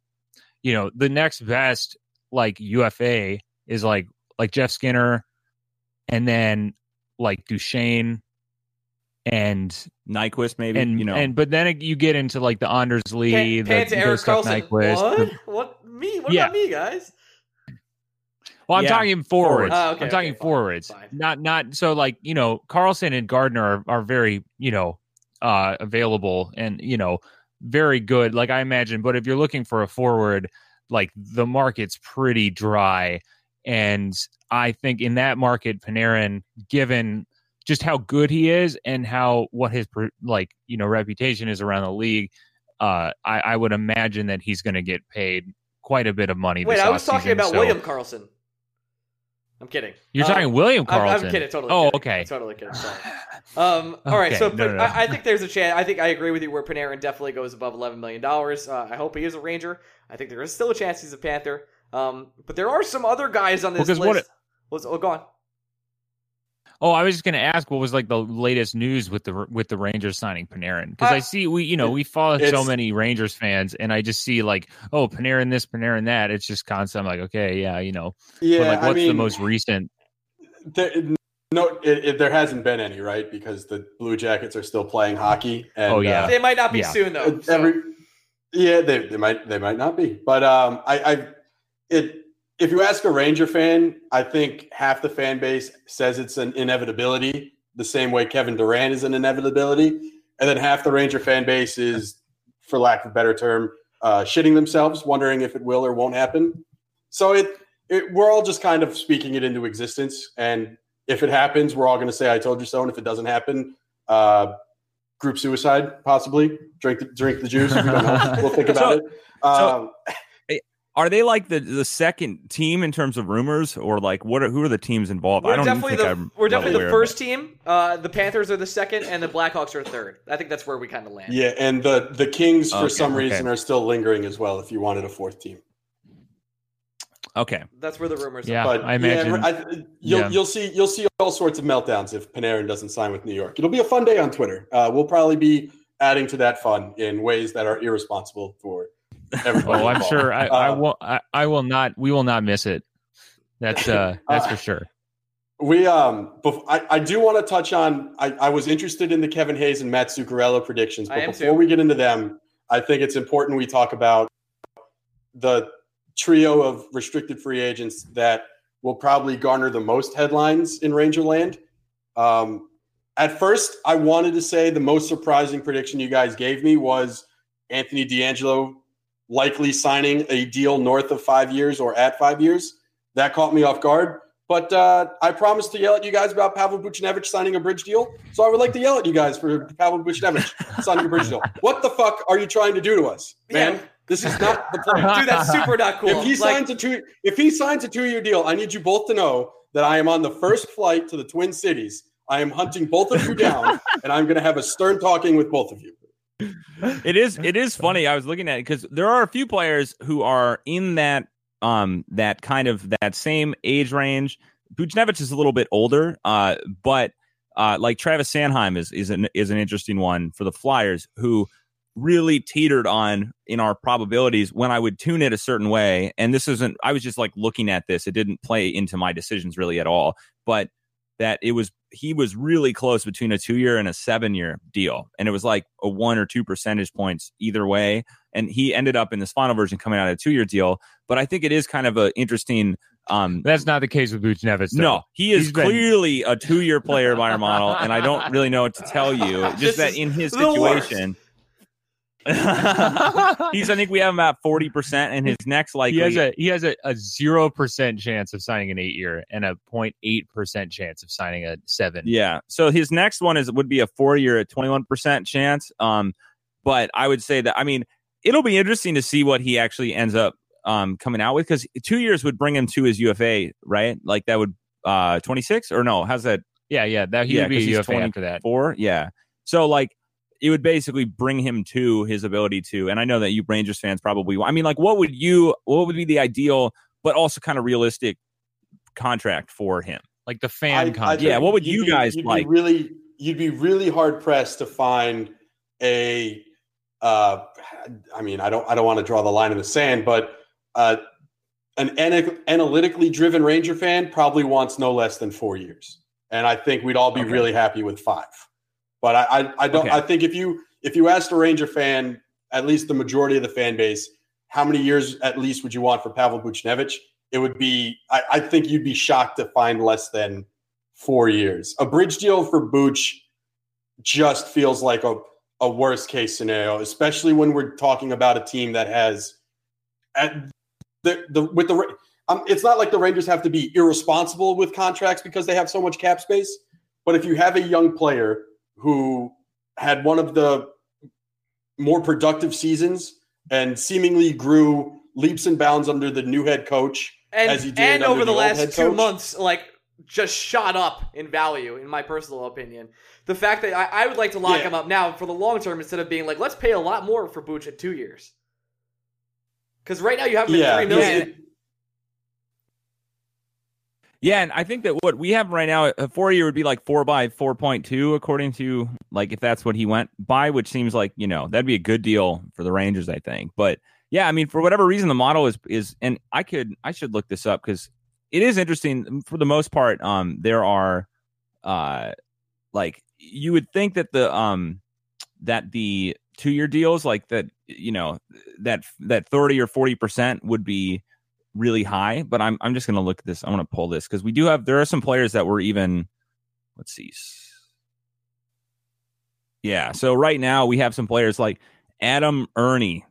you know, the next best like U F A is like like Jeff Skinner, and then like Duchesne and Nyquist, maybe, and, you know, and but then you get into like the Anders Lee, Pan, the, the Eric Carlson. Nyquist, what? The, what me? What yeah. about me, guys? Well, I'm yeah. talking forwards. Oh, okay, I'm talking okay, fine, forwards. Fine. Not not so like, you know, Carlson and Gardner are, are very, you know, uh, available and, you know, very good. Like I imagine, but if you're looking for a forward, like the market's pretty dry, and I think in that market, Panarin, given just how good he is and how what his like you know reputation is around the league, uh, I, I would imagine that he's going to get paid quite a bit of money. Wait, this I was talking season, about so. William Carlson. I'm kidding. You're uh, talking William Carlson. I'm, I'm kidding. Totally. Oh, kidding. okay. Totally kidding. Sorry. Um, all okay. right. So no, no, no. I, I think there's a chance. I think I agree with you where Panarin definitely goes above eleven million dollars. Uh, I hope he is a Ranger. I think there is still a chance he's a Panther. Um, but there are some other guys on this well, list. It, Let's, oh, go on. Oh, I was just going to ask what was like the latest news with the with the Rangers signing Panarin, because I, I see we you know we follow so many Rangers fans, and I just see like, oh, Panarin this, Panarin that. It's just constant. I'm like, okay, yeah, you know, yeah. But like, what's I mean, the most recent? There, no, it, it, there hasn't been any, right? Because the Blue Jackets are still playing hockey. And, oh yeah, uh, they might not be yeah. soon though. So. Every, yeah, they they might they might not be, but um, I, I it. If you ask a Ranger fan, I think half the fan base says it's an inevitability, the same way Kevin Durant is an inevitability. And then half the Ranger fan base is, for lack of a better term, uh, shitting themselves, wondering if it will or won't happen. So it, it we're all just kind of speaking it into existence. And if it happens, we're all going to say, I told you so. And if it doesn't happen, uh, group suicide, possibly. Drink the, drink the juice. If you don't know, we'll think about so, it. Um, so- Are they like the, the second team in terms of rumors, or like what? Are, who are the teams involved? We're I don't definitely think the, I'm we're definitely the first team. Uh, the Panthers are the second, and the Blackhawks are third. I think that's where we kind of land. Yeah, and the the Kings okay, for some okay. reason are still lingering as well. If you wanted a fourth team, okay, that's where the rumors. Yeah, are. But I imagine yeah, I, you'll yeah. you'll see you'll see all sorts of meltdowns if Panarin doesn't sign with New York. It'll be a fun day on Twitter. Uh, we'll probably be adding to that fun in ways that are irresponsible for. Everybody oh, I'm involved. sure I, uh, I will. I, I will not. We will not miss it. That's uh, that's uh, for sure. We um. Bef- I, I do want to touch on. I, I was interested in the Kevin Hayes and Matt Zuccarello predictions, but before too. we get into them, I think it's important we talk about the trio of restricted free agents that will probably garner the most headlines in Rangerland. Um, at first, I wanted to say the most surprising prediction you guys gave me was Anthony DeAngelo. Likely signing a deal north of five years or at five years. That caught me off guard. But uh, I promised to yell at you guys about Pavel Buchnevich signing a bridge deal. So I would like to yell at you guys for Pavel Buchnevich signing a bridge deal. What the fuck are you trying to do to us, man? Yeah. This is not the point. Dude, that's super not cool. If he signs like, a two, if he signs a two-year deal, I need you both to know that I am on the first flight to the Twin Cities. I am hunting both of you down, and I'm going to have a stern talking with both of you. It is it is funny. I was looking at it because there are a few players who are in that um that kind of that same age range. Buchnevich is a little bit older, uh, but uh, like Travis Sanheim is is an is an interesting one for the Flyers, who really teetered on in our probabilities when I would tune it a certain way. And this isn't, I was just like looking at this. It didn't play into my decisions really at all, but that it was, he was really close between a two year and a seven year deal. And it was like a one or two percentage points either way. And he ended up in this final version coming out of a two year deal. But I think it is kind of an interesting, Um, that's not the case with Buchnevich. No, he is been... clearly a two-year player by our model, and I don't really know what to tell you. Just that in his situation, he's I think we have him at forty percent, and his next likely... He has a he has a, a zero percent chance of signing an eight-year and a zero point eight percent chance of signing a seven. Yeah, so his next one is would be a four-year at twenty-one percent chance, um, but I would say that, I mean, it'll be interesting to see what he actually ends up Um, coming out with, because two years would bring him to his U F A, right? Like that would uh twenty-six or no? How's that? Yeah, yeah, that he yeah, would be U F A after that. Four, yeah. So like it would basically bring him to his ability to. And I know that you Rangers fans probably. I mean, like, what would you? What would be the ideal, but also kind of realistic contract for him? Like the fan I, contract. I yeah. What would you be, guys you'd like? Be really, you'd be really hard pressed to find a. Uh, I mean, I don't. I don't want to draw the line in the sand, but. Uh, an ana- analytically driven Ranger fan probably wants no less than four years, and I think we'd all be okay. really happy with five. But I, I, I don't. Okay. I think if you if you asked a Ranger fan, at least the majority of the fan base, how many years at least would you want for Pavel Buchnevich? It would be. I, I think you'd be shocked to find less than four years. A bridge deal for Buch just feels like a a worst case scenario, especially when we're talking about a team that has. At, The, the with the um, it's not like the Rangers have to be irresponsible with contracts because they have so much cap space. But if you have a young player who had one of the more productive seasons and seemingly grew leaps and bounds under the new head coach, and, as he did and over the, the last two coach, months, like just shot up in value, in my personal opinion. The fact that I, I would like to lock yeah. him up now for the long term instead of being like, let's pay a lot more for Buch at two years. Because right now you have him yeah, at three million dollars. It, yeah, and I think that what we have right now, a four-year would be like four by four point two, according to, like, if that's what he went by, which seems like, you know, that'd be a good deal for the Rangers, I think. But, yeah, I mean, for whatever reason, the model is, is and I could, I should look this up because it is interesting. For the most part, um, there are, uh, like, you would think that the, um, that the, two-year deals like that, you know, that that thirty or forty percent would be really high. But I'm I'm just going to look at this. I'm going to pull this because we do have there are some players that were even. Let's see. Yeah. So right now we have some players like Adam Ernie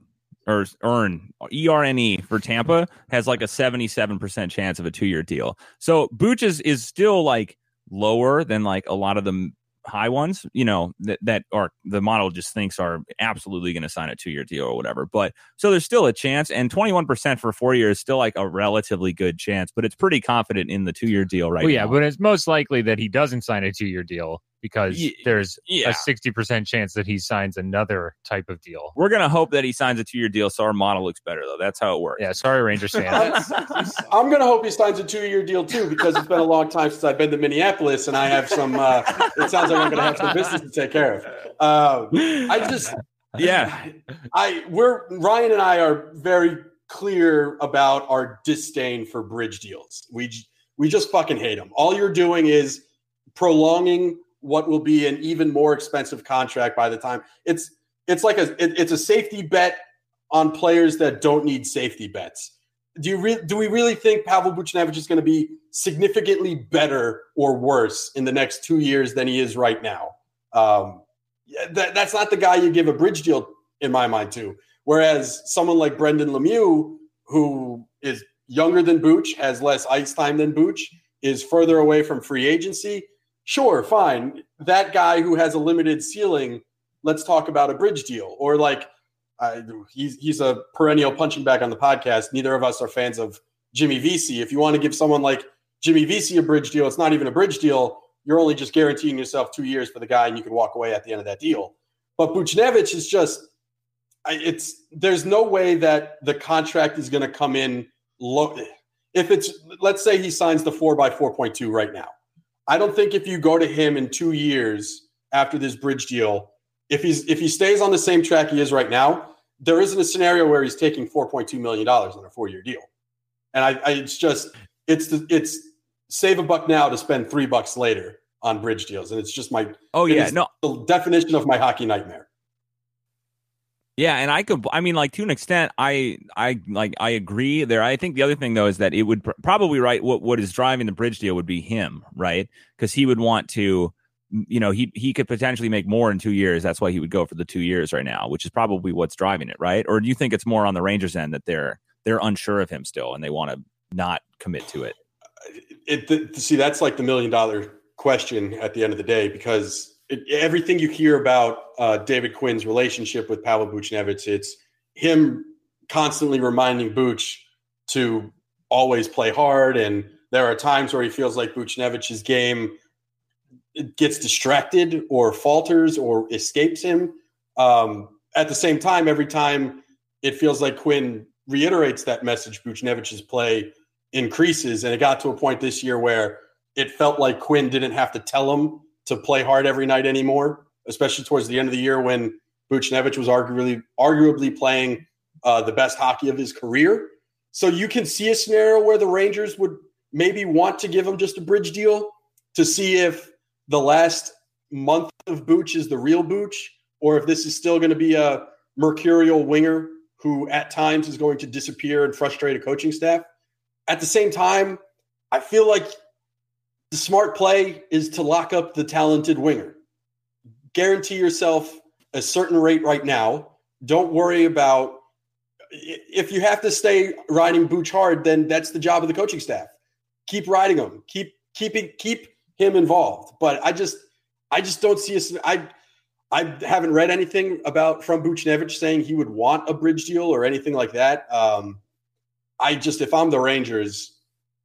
or Earn E R N E for Tampa has like a seventy-seven percent chance of a two-year deal. So Buch is, is still like lower than like a lot of the high ones, you know, that, that are the model just thinks are absolutely going to sign a two-year deal or whatever. But so there's still a chance, and twenty-one percent for four years is still like a relatively good chance, but it's pretty confident in the two-year deal right well, yeah, now. Yeah, but it's most likely that he doesn't sign a two-year deal because yeah, there's yeah. a sixty percent chance that he signs another type of deal. We're going to hope that he signs a two-year deal so our model looks better, though. That's how it works. Yeah, sorry, Rangers fans. I'm going to hope he signs a two-year deal, too, because it's been a long time since I've been to Minneapolis, and I have some uh, – it sounds like I'm going to have some business to take care of. Uh, I just – yeah. I we're Ryan and I are very clear about our disdain for bridge deals. We, we just fucking hate them. All you're doing is prolonging – what will be an even more expensive contract by the time it's, it's like a, it, it's a safety bet on players that don't need safety bets. Do you re- do we really think Pavel Buchnevich is going to be significantly better or worse in the next two years than he is right now? Um, that, that's not the guy you give a bridge deal in my mind to. Whereas someone like Brendan Lemieux, who is younger than Buch, has less ice time than Buch, is further away from free agency. Sure, fine. That guy who has a limited ceiling, let's talk about a bridge deal. Or like, uh, he's he's a perennial punching bag on the podcast. Neither of us are fans of Jimmy Vesey. If you want to give someone like Jimmy Vesey a bridge deal, it's not even a bridge deal. You're only just guaranteeing yourself two years for the guy, and you can walk away at the end of that deal. But Buchnevich is just, it's there's no way that the contract is going to come in low. If it's, let's say he signs the four by four point two right now. I don't think if you go to him in two years after this bridge deal, If he's if he stays on the same track he is right now, there isn't a scenario where he's taking four point two million dollars on a four-year deal. And I, I it's just it's the, it's save a buck now to spend three bucks later on bridge deals, and it's just my oh yeah no the definition of my hockey nightmare. Yeah, and I could, I mean, like, to an extent, I, I, like, I agree there. I think the other thing, though, is that it would pr- probably, right, what, what is driving the bridge deal would be him, right? Because he would want to, you know, he he could potentially make more in two years. That's why he would go for the two years right now, which is probably what's driving it, right? Or do you think it's more on the Rangers' end that they're they're unsure of him still and they want to not commit to it? It, it see, that's like the million-dollar question at the end of the day, because It, everything you hear about uh, David Quinn's relationship with Pavel Buchnevich, it's him constantly reminding Buch to always play hard. And there are times where he feels like Buchnevich's game gets distracted or falters or escapes him. Um, at the same time, every time it feels like Quinn reiterates that message, Buchnevich's play increases. And it got to a point this year where it felt like Quinn didn't have to tell him to play hard every night anymore, especially towards the end of the year when Buchnevich was arguably arguably playing uh, the best hockey of his career. So you can see a scenario where the Rangers would maybe want to give him just a bridge deal to see if the last month of Buch is the real Buch, or if this is still going to be a mercurial winger who at times is going to disappear and frustrate a coaching staff. At the same time, I feel like the smart play is to lock up the talented winger. Guarantee yourself a certain rate right now. Don't worry about – if you have to stay riding Buch hard, then that's the job of the coaching staff. Keep riding him. Keep keeping keep him involved. But I just I just don't see – I I haven't read anything about from Buchnevich saying he would want a bridge deal or anything like that. Um, I just – if I'm the Rangers,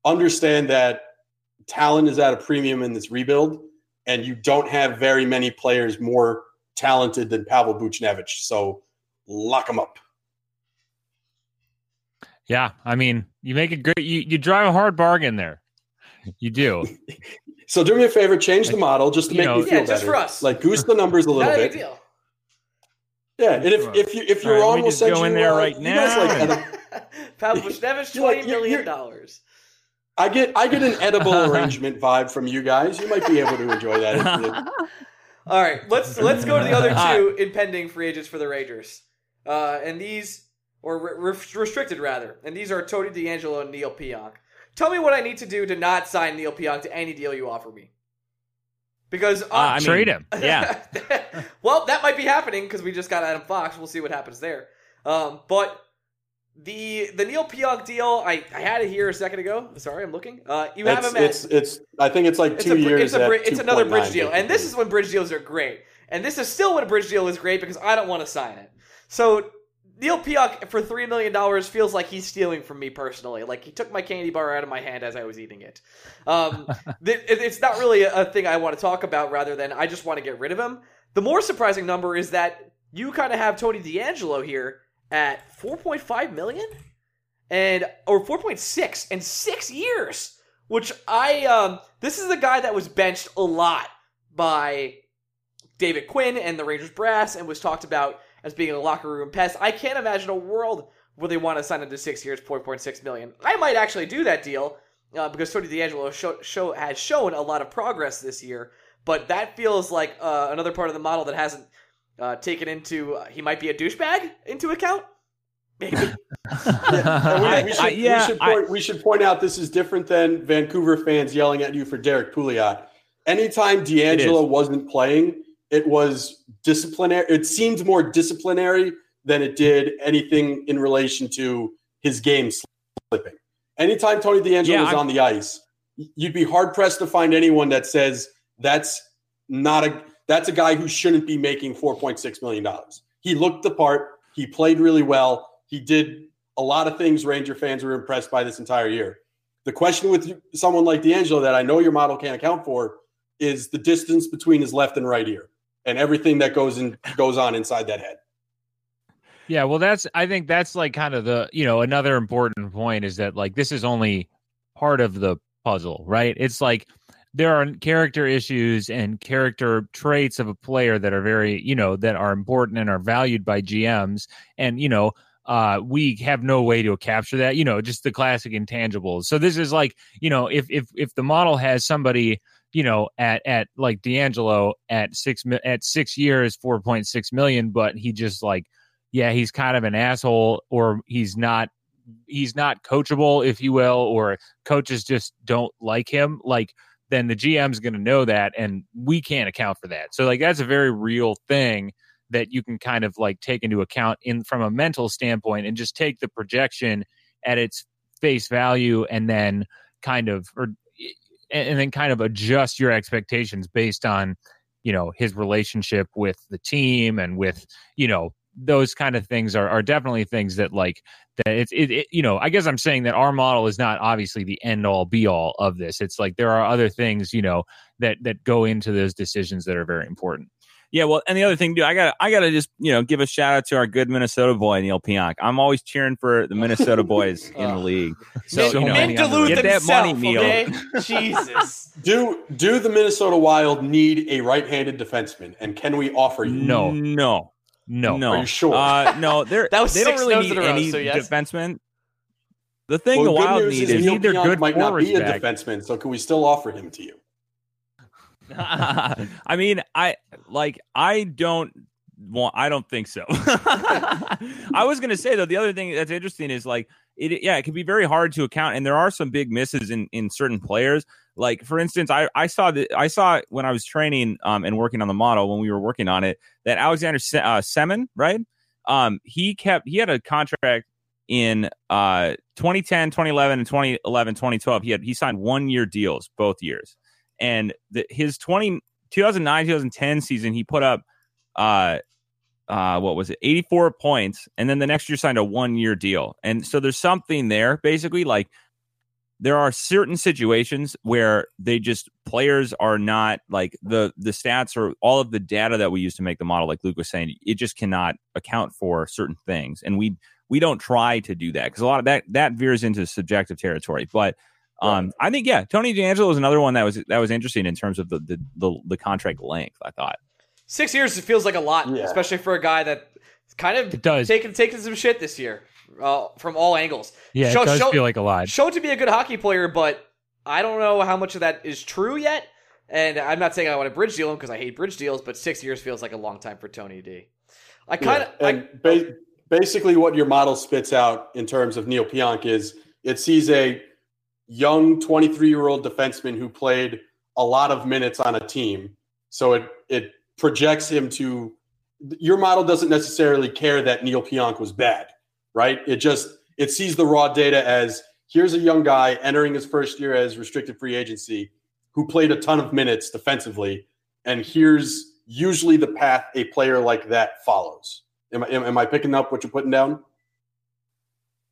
understand that talent is at a premium in this rebuild, and you don't have very many players more talented than Pavel Buchnevich. So lock him up. Yeah, I mean, you make a great, you, you drive a hard bargain there. You do. So do me a favor, change the model just to you make know, me feel yeah, just better. For us. Like goose the numbers a little Not bit. A deal. Yeah, and if if you if you're on, we'll send you in there uh, right now. Like Pavel Buchnevich, twenty like, million dollars. I get I get an edible arrangement vibe from you guys. You might be able to enjoy that. All right, let's let's go to the other two impending free agents for the Rangers, uh, and these or re- restricted rather, and these are Tony DeAngelo and Neil Pionk. Tell me what I need to do to not sign Neil Pionk to any deal you offer me, because uh, uh, I mean, trade him. Yeah. Well, that might be happening because we just got Adam Fox. We'll see what happens there. Um, but. The the Neil Pionk deal, I, I had it here a second ago. Sorry, I'm looking. Uh, you it's, have him at... It's, it's, I think it's like two it's a, years It's, a, at it's another bridge deal. And this is when bridge deals are great. And this is still when a bridge deal is great because I don't want to sign it. So Neil Pionk for three million dollars feels like he's stealing from me personally. Like he took my candy bar out of my hand as I was eating it. Um, th- It's not really a thing I want to talk about rather than I just want to get rid of him. The more surprising number is that you kind of have Tony DeAngelo here at four point five million and or four point six and six years, which I um this is a guy that was benched a lot by David Quinn and the Rangers brass and was talked about as being a locker room pest. I can't imagine a world where they want to sign him to six years, four point six million. I might actually do that deal uh, because Tony DeAngelo show, show, has shown a lot of progress this year, but that feels like uh, another part of the model that hasn't. Uh, taken into uh, he might be a douchebag into account. Maybe. yeah, we, we, should, I, yeah, we, should point, I, we should point out this is different than Vancouver fans yelling at you for Derek Pouliot. Anytime DeAngelo wasn't playing, it was disciplinary. It seemed more disciplinary than it did anything in relation to his game slipping. Anytime Tony DeAngelo yeah, was I, on the ice, you'd be hard pressed to find anyone that says that's not a. That's a guy who shouldn't be making four point six million dollars. He looked the part. He played really well. He did a lot of things Ranger fans were impressed by this entire year. The question with someone like DeAngelo that I know your model can't account for is the distance between his left and right ear and everything that goes in goes on inside that head. Yeah, well, that's I think that's like kind of the, you know, another important point is that like this is only part of the puzzle, right? It's like there are character issues and character traits of a player that are very, you know, that are important and are valued by G Ms. And, you know, uh, we have no way to capture that, you know, just the classic intangibles. So this is like, you know, if, if, if the model has somebody, you know, at, at like DeAngelo at six, at six years, four point six million, but he just like, yeah, he's kind of an asshole, or he's not, he's not coachable, if you will, or coaches just don't like him. Like, then the G M's going to know that, and we can't account for that. So like, that's a very real thing that you can kind of like take into account in from a mental standpoint, and just take the projection at its face value, and then kind of, or, and then kind of adjust your expectations based on, you know, his relationship with the team, and with, you know, those kind of things are, are definitely things that like that it's, it, it, you know, I guess I'm saying that our model is not obviously the end all be all of this. It's like, there are other things, you know, that, that go into those decisions that are very important. Yeah. Well, and the other thing, dude, I gotta, I gotta just, you know, give a shout out to our good Minnesota boy, Neil Pionk. I'm always cheering for the Minnesota boys in the league. So, so you know, Duluth get that money, Neil. Okay? Jesus. Do, do the Minnesota Wild need a right-handed defenseman? And can we offer you? No, no. No, no, Are you sure? uh, no. They're that was they don't really need row, any so yes. defensemen. The thing well, the Wild need is either good might not be a back. defenseman. So can we still offer him to you? I mean, I like. I don't want. I don't think so. I was going to say though. The other thing that's interesting is like it. Yeah, it can be very hard to account, and there are some big misses in in certain players. Like, for instance, I, I saw the I saw when I was training um, and working on the model, when we were working on it, that Alexander Se- uh, Semin, right? Um, he kept he had a contract in uh, twenty ten, twenty eleven, and twenty eleven, twenty twelve. He had he signed one year deals both years, and the, his twenty, two thousand nine, two thousand ten season, he put up uh, uh, what was it, eighty-four points, and then the next year signed a one year deal. And so there's something there, basically, like. There are certain situations where they just players are not like the the stats or all of the data that we use to make the model. Like Luke was saying, it just cannot account for certain things, and we we don't try to do that because a lot of that that veers into subjective territory. But um, right. I think yeah, Tony DeAngelo is another one that was that was interesting in terms of the the the, the contract length. I thought six years feels like a lot, yeah. especially for a guy that kind of does taking taking some shit this year. Uh, from all angles. Yeah, show, it does show, feel like a lot. Showed to be a good hockey player, but I don't know how much of that is true yet. And I'm not saying I want to bridge deal him because I hate bridge deals, but six years feels like a long time for Tony D. I kind of... Yeah, and ba- basically what your model spits out in terms of Neil Pionk is it sees a young twenty-three-year-old defenseman who played a lot of minutes on a team. So it, it projects him to... Your model doesn't necessarily care that Neil Pionk was bad. Right? It just, it sees the raw data as here's a young guy entering his first year as restricted free agency who played a ton of minutes defensively. And here's usually the path a player like that follows. Am I, am, am I picking up what you're putting down?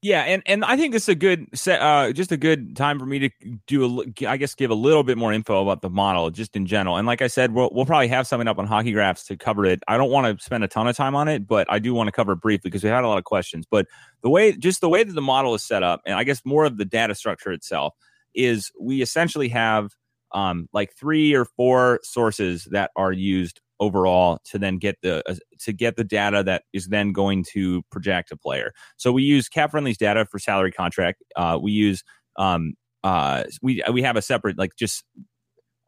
Yeah. And, and I think this is a good set, uh, just a good time for me to do, a, I guess, give a little bit more info about the model just in general. And like I said, we'll, we'll probably have something up on Hockey Graphs to cover it. I don't want to spend a ton of time on it, but I do want to cover it briefly because we had a lot of questions, but the way, just the way that the model is set up and I guess more of the data structure itself is we essentially have um, like three or four sources that are used overall to then get the uh, to get the data that is then going to project a player. So we use Cap Friendly's data for salary contract. Uh, we use um, uh, we we have a separate like just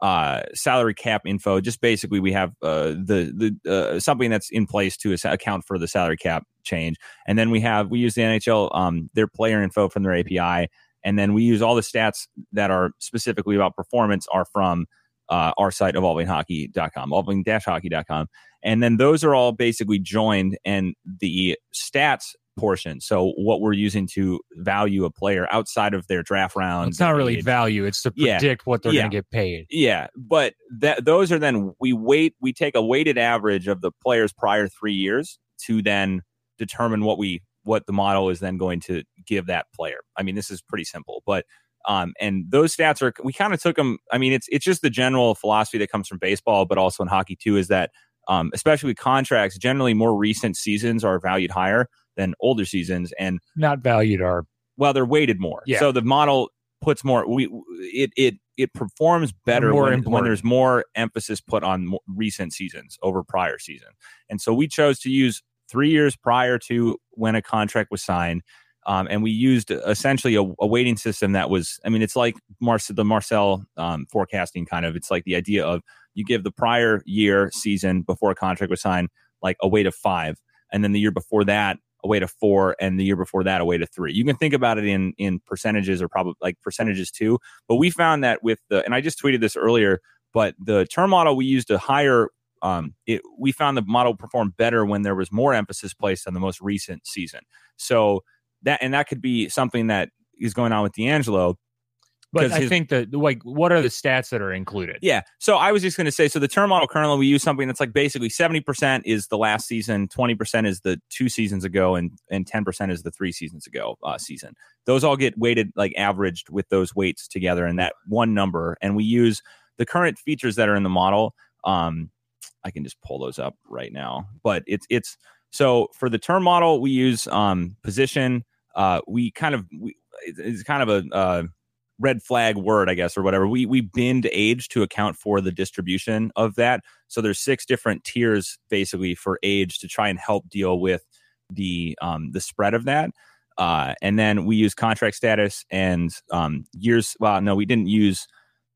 uh, salary cap info. Just basically we have uh, the the uh, something that's in place to account for the salary cap change. And then we have we use the N H L um, their player info from their A P I. And then we use all the stats that are specifically about performance are from. Uh, our site, evolving hockey dot com, evolving dash hockey dot com. And then those are all basically joined and the stats portion. So what we're using to value a player outside of their draft round. It's not really age. Value. It's to predict yeah. what they're yeah. going to get paid. Yeah. But that those are then we wait. We take a weighted average of the player's prior three years to then determine what we what the model is then going to give that player. I mean, this is pretty simple, but Um, and those stats are, we kind of took them. I mean, it's, it's just the general philosophy that comes from baseball, but also in hockey too, is that, um, especially with contracts, generally more recent seasons are valued higher than older seasons and not valued are, well, they're weighted more. Yeah. So the model puts more, we, it, it it performs better when, when there's more emphasis put on more recent seasons over prior season. And so we chose to use three years prior to when a contract was signed. Um, and we used essentially a, a weighting system that was, I mean, it's like Marce, the Marcel um, forecasting kind of, it's like the idea of you give the prior year season before a contract was signed, like a weight of five. And then the year before that, a weight of four, and the year before that, a weight of three. You can think about it in in percentages or probably like percentages too. But we found that with the, and I just tweeted this earlier, but the term model we used a higher, um, it, we found the model performed better when there was more emphasis placed on the most recent season. So that, and that could be something that is going on with DeAngelo. But I his, think that, like, what are the stats that are included? Yeah. So I was just going to say, so the term model currently, we use something that's like basically seventy percent is the last season, twenty percent is the two seasons ago, and, and ten percent is the three seasons ago uh, season. Those all get weighted, like averaged with those weights together in that one number. And we use the current features that are in the model. Um, I can just pull those up right now. But it's, it's so for the term model, we use um, position. Uh, we kind of, we, it's kind of a, uh, red flag word, I guess, or whatever. We we binned age to account for the distribution of that. So there's six different tiers basically for age to try and help deal with the um, the spread of that. Uh, and then we use contract status and um, years. Well, no, we didn't use.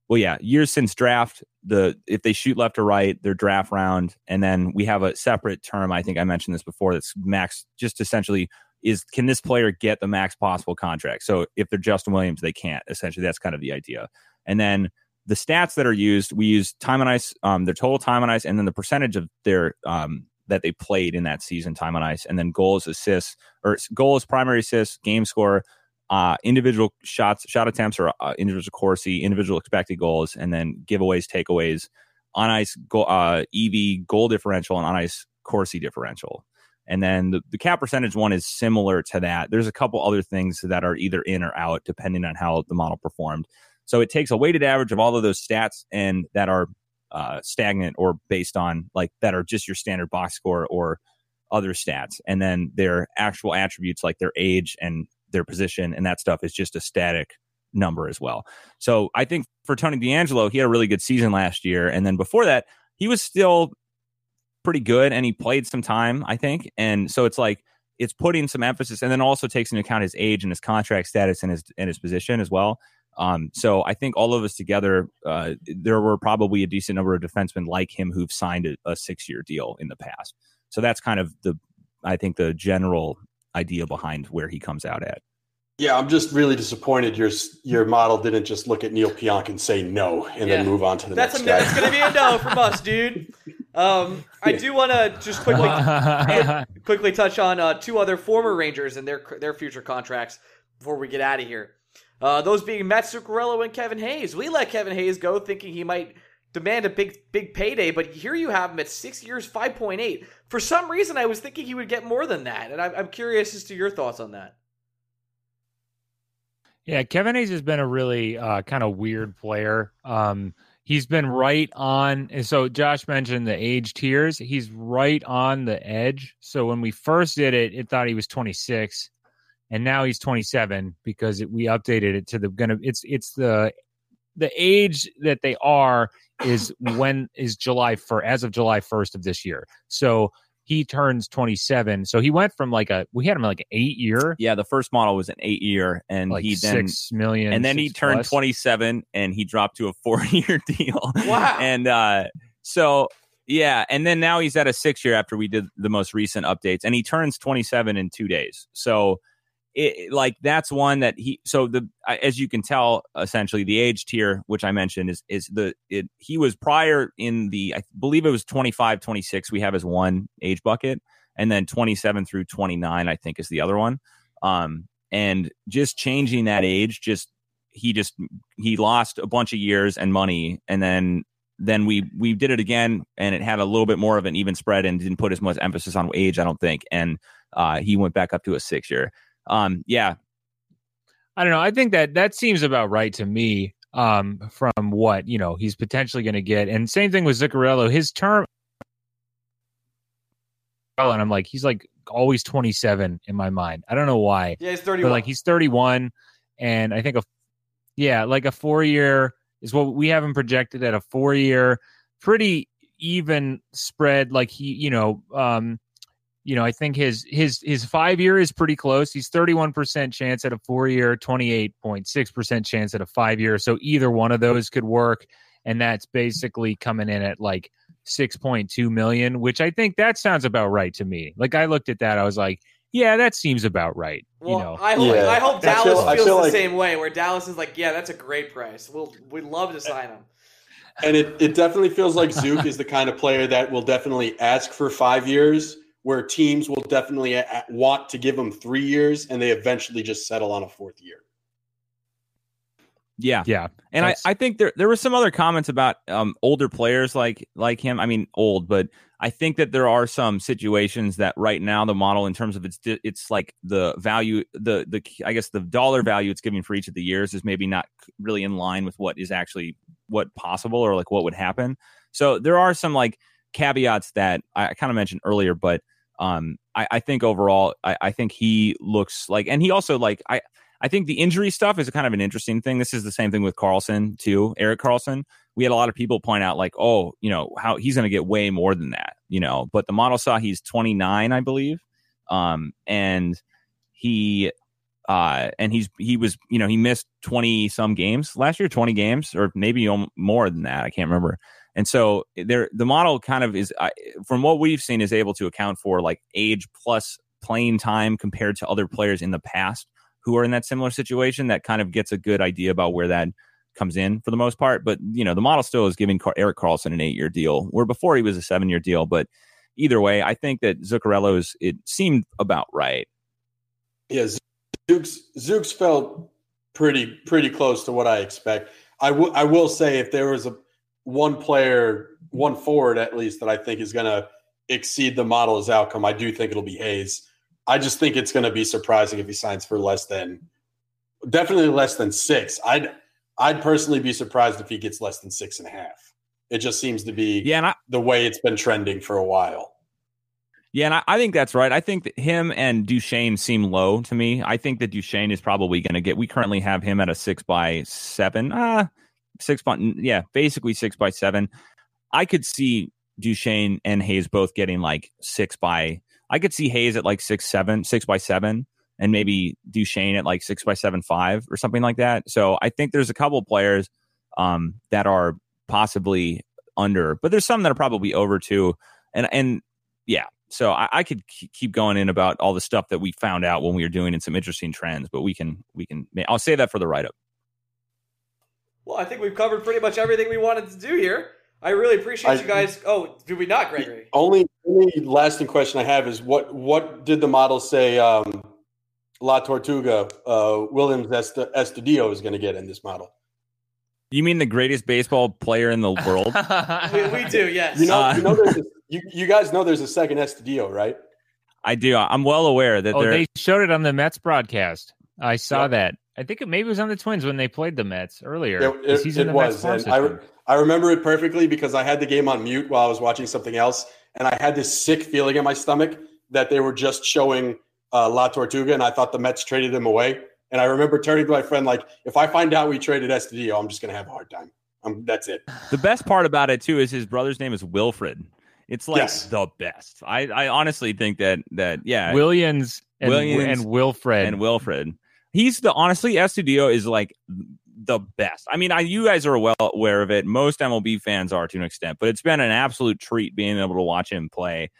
Well, yeah, years since draft. The if they shoot left or right, their draft round, and then we have a separate term. I think I mentioned this before. That's max. Just essentially. Is can this player get the max possible contract? So if they're Justin Williams, they can't. Essentially, that's kind of the idea. And then the stats that are used, we use time on ice, um, their total time on ice, and then the percentage of their um, that they played in that season, time on ice, and then goals, assists, or goals, primary assists, game score, uh, individual shots, shot attempts, or uh, individual Corsi, individual expected goals, and then giveaways, takeaways, on ice, go, uh, E V, goal differential, and on ice Corsi differential. And then the, the cap percentage one is similar to that. There's a couple other things that are either in or out, depending on how the model performed. So it takes a weighted average of all of those stats and that are uh, stagnant or based on like that are just your standard box score or other stats. And then their actual attributes like their age and their position and that stuff is just a static number as well. So I think for Tony DeAngelo, he had a really good season last year. And then before that, he was still pretty good, and he played some time, I think. And so it's like it's putting some emphasis, and then also takes into account his age and his contract status and his and his position as well. Um, so I think all of us together, uh, there were probably a decent number of defensemen like him who've signed a, a six-year deal in the past. So that's kind of the, I think, the general idea behind where he comes out at. Yeah, I'm just really disappointed your your model didn't just look at Neil Pionk and say no and yeah. then move on to the that's next a, guy. That's going to be a no from us, dude. Um, I do want to just quickly quickly touch on uh, two other former Rangers and their their future contracts before we get out of here. Uh, those being Matt Zuccarello and Kevin Hayes. We let Kevin Hayes go thinking he might demand a big big payday, but here you have him at six years, five point eight. For some reason, I was thinking he would get more than that, and I'm, I'm curious as to your thoughts on that. Yeah, Kevin Hayes has been a really uh, kind of weird player. Um, he's been right on. And so Josh mentioned the age tiers. He's right on the edge. So when we first did it, it thought he was twenty-six, and now he's twenty-seven because it, we updated it to the gonna. It's it's the the age that they are is when is July for as of July first of this year. So he turns twenty-seven. So he went from like a, we had him like an eight year. Yeah. The first model was an eight year and like he then six million. And then he turned plus. twenty-seven and he dropped to a four year deal. Wow. And uh, so, yeah. And then now he's at a six year after we did the most recent updates, and he turns twenty-seven in two days. So it like, that's one that he, so the, as you can tell, essentially the age tier, which I mentioned is, is the, it, he was prior in the, I believe it was twenty-five, twenty-six. We have as one age bucket, and then twenty-seven through twenty-nine, I think is the other one. Um, and just changing that age, just, he just, he lost a bunch of years and money. And then, then we, we did it again, and it had a little bit more of an even spread and didn't put as much emphasis on age, I don't think. And, uh, he went back up to a six year. Um, yeah. I don't know. I think that that seems about right to me um, from what, you know, he's potentially going to get. And same thing with Zuccarello, his term. And I'm like, he's like always twenty-seven in my mind. I don't know why. Yeah, he's thirty-one. But like he's thirty-one. And I think, a yeah, like a four year is what we have him projected at a four-year, pretty even spread. Like he, you know, um, you know, I think his his his five-year is pretty close. He's thirty-one percent chance at a four-year, twenty-eight point six percent chance at a five-year. So either one of those could work, and that's basically coming in at like six point two million, which I think that sounds about right to me. Like I looked at that, I was like, yeah, that seems about right. Well, you know, I hope, yeah. I hope Dallas I feel, feels I feel the like, same way, where Dallas is like, yeah, that's a great price. We'll, we'd love to sign him. And it, it definitely feels like Zook is the kind of player that will definitely ask for five years, where teams will definitely a- want to give him three years, and they eventually just settle on a fourth year. Yeah. Yeah. And I, I think there there were some other comments about um, older players like like him. I mean, old, but I think that there are some situations that right now the model in terms of its it's like the value, the the I guess the dollar value it's giving for each of the years is maybe not really in line with what is actually what possible or like what would happen. So there are some like caveats that I kind of mentioned earlier, but um, I, I think overall, I, I think he looks like, and he also like I. I think the injury stuff is kind of an interesting thing. This is the same thing with Carlson, too, Eric Carlson. We had a lot of people point out, like, oh, you know, how he's going to get way more than that, you know. But the model saw he's twenty-nine, I believe, um, and he uh, and he's he was, you know, he missed twenty-some games last year, twenty games, or maybe more than that. I can't remember. And so there, the model kind of is, uh, from what we've seen, is able to account for, like, age plus playing time compared to other players in the past who are in that similar situation. That kind of gets a good idea about where that comes in for the most part. But, you know, the model still is giving Car- Eric Carlson an eight-year deal, where before he was a seven-year deal. But either way, I think that Zuccarello's, it seemed about right. Yeah, Zooks, Zooks felt pretty pretty close to what I expect. I, w- I will say if there was a one player, one forward at least, that I think is going to exceed the model's outcome, I do think it'll be Hayes. I just think it's going to be surprising if he signs for less than, definitely less than six. I'd, I'd personally be surprised if he gets less than six and a half. It just seems to be yeah, and I, the way it's been trending for a while. Yeah, and I, I think that's right. I think that him and Duchesne seem low to me. I think that Duchesne is probably going to get, we currently have him at a six by seven, uh, six by, yeah, basically six by seven. I could see Duchesne and Hayes both getting like six by I could see Hayes at like six, seven, six by seven, and maybe Duchesne at like six by seven, five or something like that. So I think there's a couple of players um, that are possibly under, but there's some that are probably over too. And, and yeah, so I, I could keep going in about all the stuff that we found out when we were doing in some interesting trends, but we can, we can, I'll save that for the write-up. Well, I think we've covered pretty much everything we wanted to do here. I really appreciate I, you guys. Oh, did we not, Gregory? Only, only lasting question I have is what what did the model say um, La Tortuga, uh, Williams Estudillo is going to get in this model? You mean the greatest baseball player in the world? we, we do, yes. You know, uh, you, know there's a, you, you guys know there's a second Estudillo, right? I do. I'm well aware that oh, they showed it on the Mets broadcast. I saw yep. that. I think it maybe it was on the Twins when they played the Mets earlier. It, it, he's in it the was. Mets and I, re- I remember it perfectly because I had the game on mute while I was watching something else, and I had this sick feeling in my stomach that they were just showing uh, La Tortuga, and I thought the Mets traded him away. And I remember turning to my friend like, if I find out we traded Estudillo, I'm just going to have a hard time. Um, that's it. The best part about it, too, is his brother's name is Wilfred. It's like yes. the best. I, I honestly think that, that yeah. Williams and, Williams and Wilfred. And Wilfred. He's the honestly, Estudillo is like the best. I mean, I, you guys are well aware of it. Most M L B fans are to an extent, but it's been an absolute treat being able to watch him play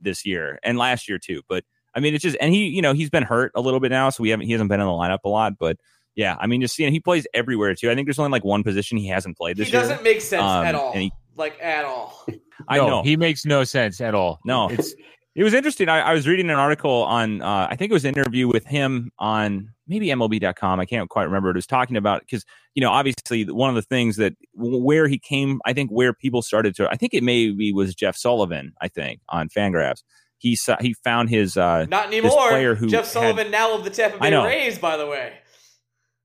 this year and last year too. But I mean, it's just, and he, you know, he's been hurt a little bit now, so we haven't, he hasn't been in the lineup a lot. But yeah, I mean, just seeing he plays everywhere too. I think there's only like one position he hasn't played this year. He doesn't year. make sense um, at all. He, like at all. I no, know he makes no sense at all. No, it's. It was interesting. I, I was reading an article on, uh, I think it was an interview with him on maybe M L B dot com. I can't quite remember. It was talking about, because, you know, obviously one of the things that where he came, I think where people started to, I think it maybe was Jeff Sullivan, I think, on Fangraphs. He saw, he found his uh, Not anymore. This player who Jeff Sullivan had, now of the Tampa Bay Rays, by the way.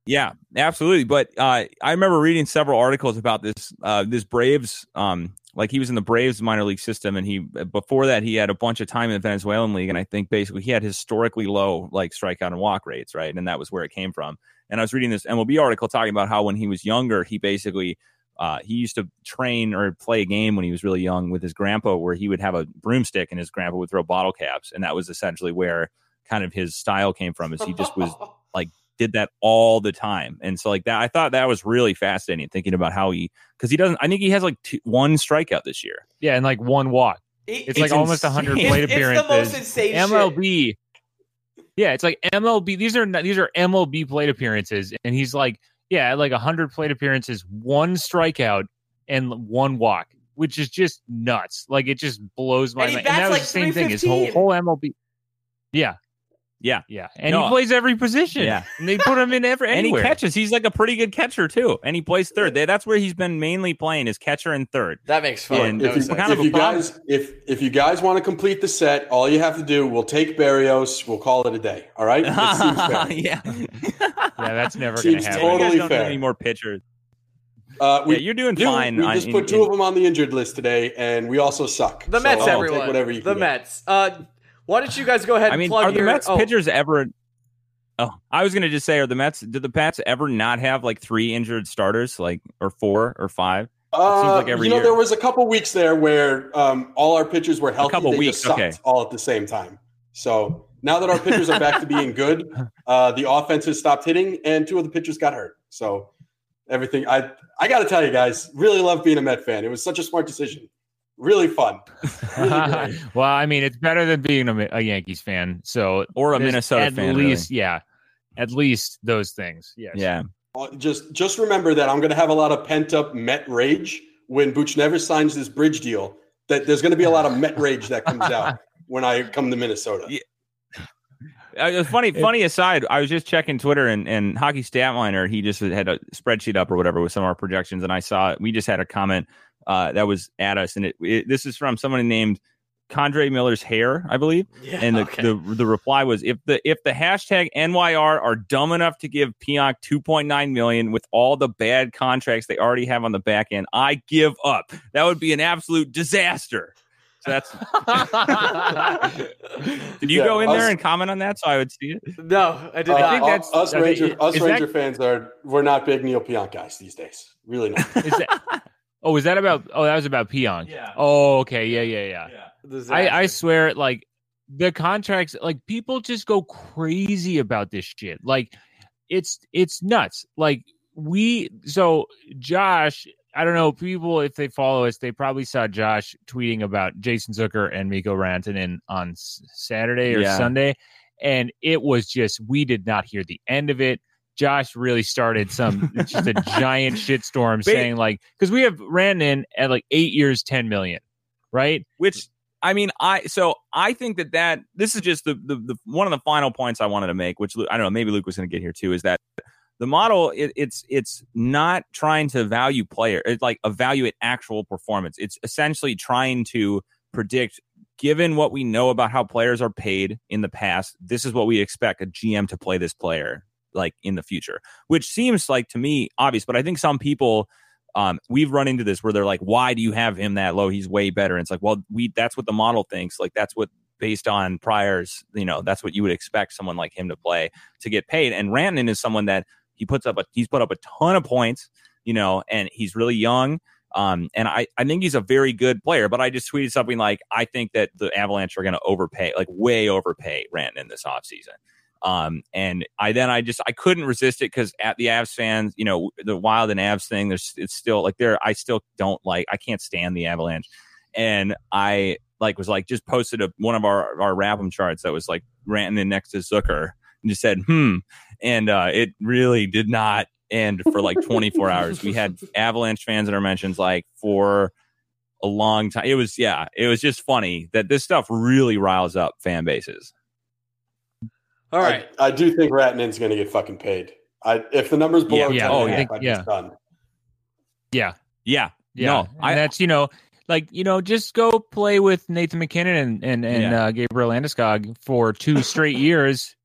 Yeah, absolutely. But uh, I remember reading several articles about this uh, this Braves. Um, like he was in the Braves minor league system, and he before that he had a bunch of time in the Venezuelan league, and I think basically he had historically low like strikeout and walk rates, right? And that was where it came from. And I was reading this M L B article talking about how when he was younger, he basically uh, he used to train or play a game when he was really young with his grandpa, where he would have a broomstick and his grandpa would throw bottle caps, and that was essentially where kind of his style came from. Is he just was like. Did that all the time. And so like that, I thought that was really fascinating thinking about how he, cause he doesn't, I think he has like two, one strikeout this year. Yeah. And like one walk. It, it's, it's like insane. Almost a hundred plate it's, appearances. It's the most insane M L B. Shit. Yeah. It's like M L B. These are these are M L B plate appearances. And he's like, yeah, like a hundred plate appearances, one strikeout and one walk, which is just nuts. Like it just blows my and mind. And that was like the same thing. His whole, whole M L B. Yeah. Yeah, yeah, and no. He plays every position. Yeah, and they put him in every anywhere. And he catches. He's like a pretty good catcher too, and he plays third. That's where he's been mainly playing is catcher and third. That makes fun. If, if, you, kind if of you guys, if if you guys want to complete the set, all you have to do, we'll take Berrios, we'll call it a day. All right? It seems yeah, yeah, that's never going to happen. Totally you guys don't fair. Need any more pitchers? Uh, we, yeah, you're doing you, fine. We just on, put in, two in, of them on the injured list today, and we also suck. The so Mets, everyone. Take whatever you can the get. Mets. Uh, Why don't you guys go ahead and I mean, plug are the your, Mets oh. pitchers ever Oh, I was going to just say are the Mets did the Pats ever not have like three injured starters like or four or five? Uh, it seems like every you know year. There was a couple weeks there where um, all our pitchers were healthy a couple they weeks just sucked okay. all at the same time. So, now that our pitchers are back to being good, uh, the offense has stopped hitting and two of the pitchers got hurt. So, everything I I got to tell you guys, really love being a Met fan. It was such a smart decision. Really fun. Really well, I mean, it's better than being a, a Yankees fan, so or a Minnesota at fan. At least, really. Yeah, at least those things. Yes. Yeah. Just, just remember that I'm going to have a lot of pent up Met rage when Buchnevich signs this bridge deal. That there's going to be a lot of Met rage that comes out when I come to Minnesota. Yeah. Uh, funny, funny aside, I was just checking Twitter and, and Hockey Statliner. He just had a spreadsheet up or whatever with some of our projections, and I saw we just had a comment. Uh, that was at us, and it, it this is from someone named Condre Miller's hair, I believe. Yeah, and the, okay. the the reply was if the if the hashtag N Y R are dumb enough to give Pionk two point nine million dollars with all the bad contracts they already have on the back end, I give up. That would be an absolute disaster. So that's. Did you yeah, go in us, there and comment on that so I would see it? No, I did uh, not. I think that's, us I Ranger think, us Ranger that, fans are we're not big Neil Pionk guys these days. Really not. Is that, Oh, is that about? Oh, that was about Pionk. Yeah. Oh, okay. Yeah, yeah, yeah. yeah. I, I swear, like the contracts, like people just go crazy about this shit. Like, it's it's nuts. Like we, so Josh, I don't know, people if they follow us, they probably saw Josh tweeting about Jason Zucker and Mikko Rantanen on s- Saturday or yeah. Sunday, and it was just we did not hear the end of it. Josh really started some just a giant shitstorm saying like because we have ran in at like eight years, ten million, right? Which I mean, I so I think that that this is just the the, the one of the final points I wanted to make, which I don't know, maybe Luke was going to get here too, is that the model it, it's it's not trying to value player, it's like evaluate actual performance. It's essentially trying to predict. Given what we know about how players are paid in the past, this is what we expect a G M to play this player. Like in the future, which seems like to me obvious, but I think some people um, we've run into this where they're like, why do you have him that low? He's way better. And it's like, well, we that's what the model thinks. Like that's what based on priors, you know, that's what you would expect someone like him to play to get paid. And Rantanen is someone that he puts up, a, he's put up a ton of points, you know, and he's really young. Um, and I, I think he's a very good player, but I just tweeted something like, I think that the Avalanche are going to overpay, like way overpay Rantanen this offseason. Um, and I, then I just, I couldn't resist it because at the Avs fans, you know, the Wild and Avs thing, there's, it's still like there, I still don't like, I can't stand the Avalanche. And I like, was like, just posted a, one of our, our Rapum charts that was like Rantanen next to Zucker and just said, Hmm. And, uh, it really did not end for like twenty-four hours. We had Avalanche fans in our mentions, like for a long time. It was, yeah, it was just funny that this stuff really riles up fan bases. All right, I, I do think Rantanen's going to get fucking paid. I if the numbers below yeah, yeah. ten, oh, yeah. I yeah. done. Yeah, yeah, yeah. No, I, that's you know, like you know, just go play with Nathan McKinnon and and, and yeah. uh, Gabriel Landeskog for two straight years,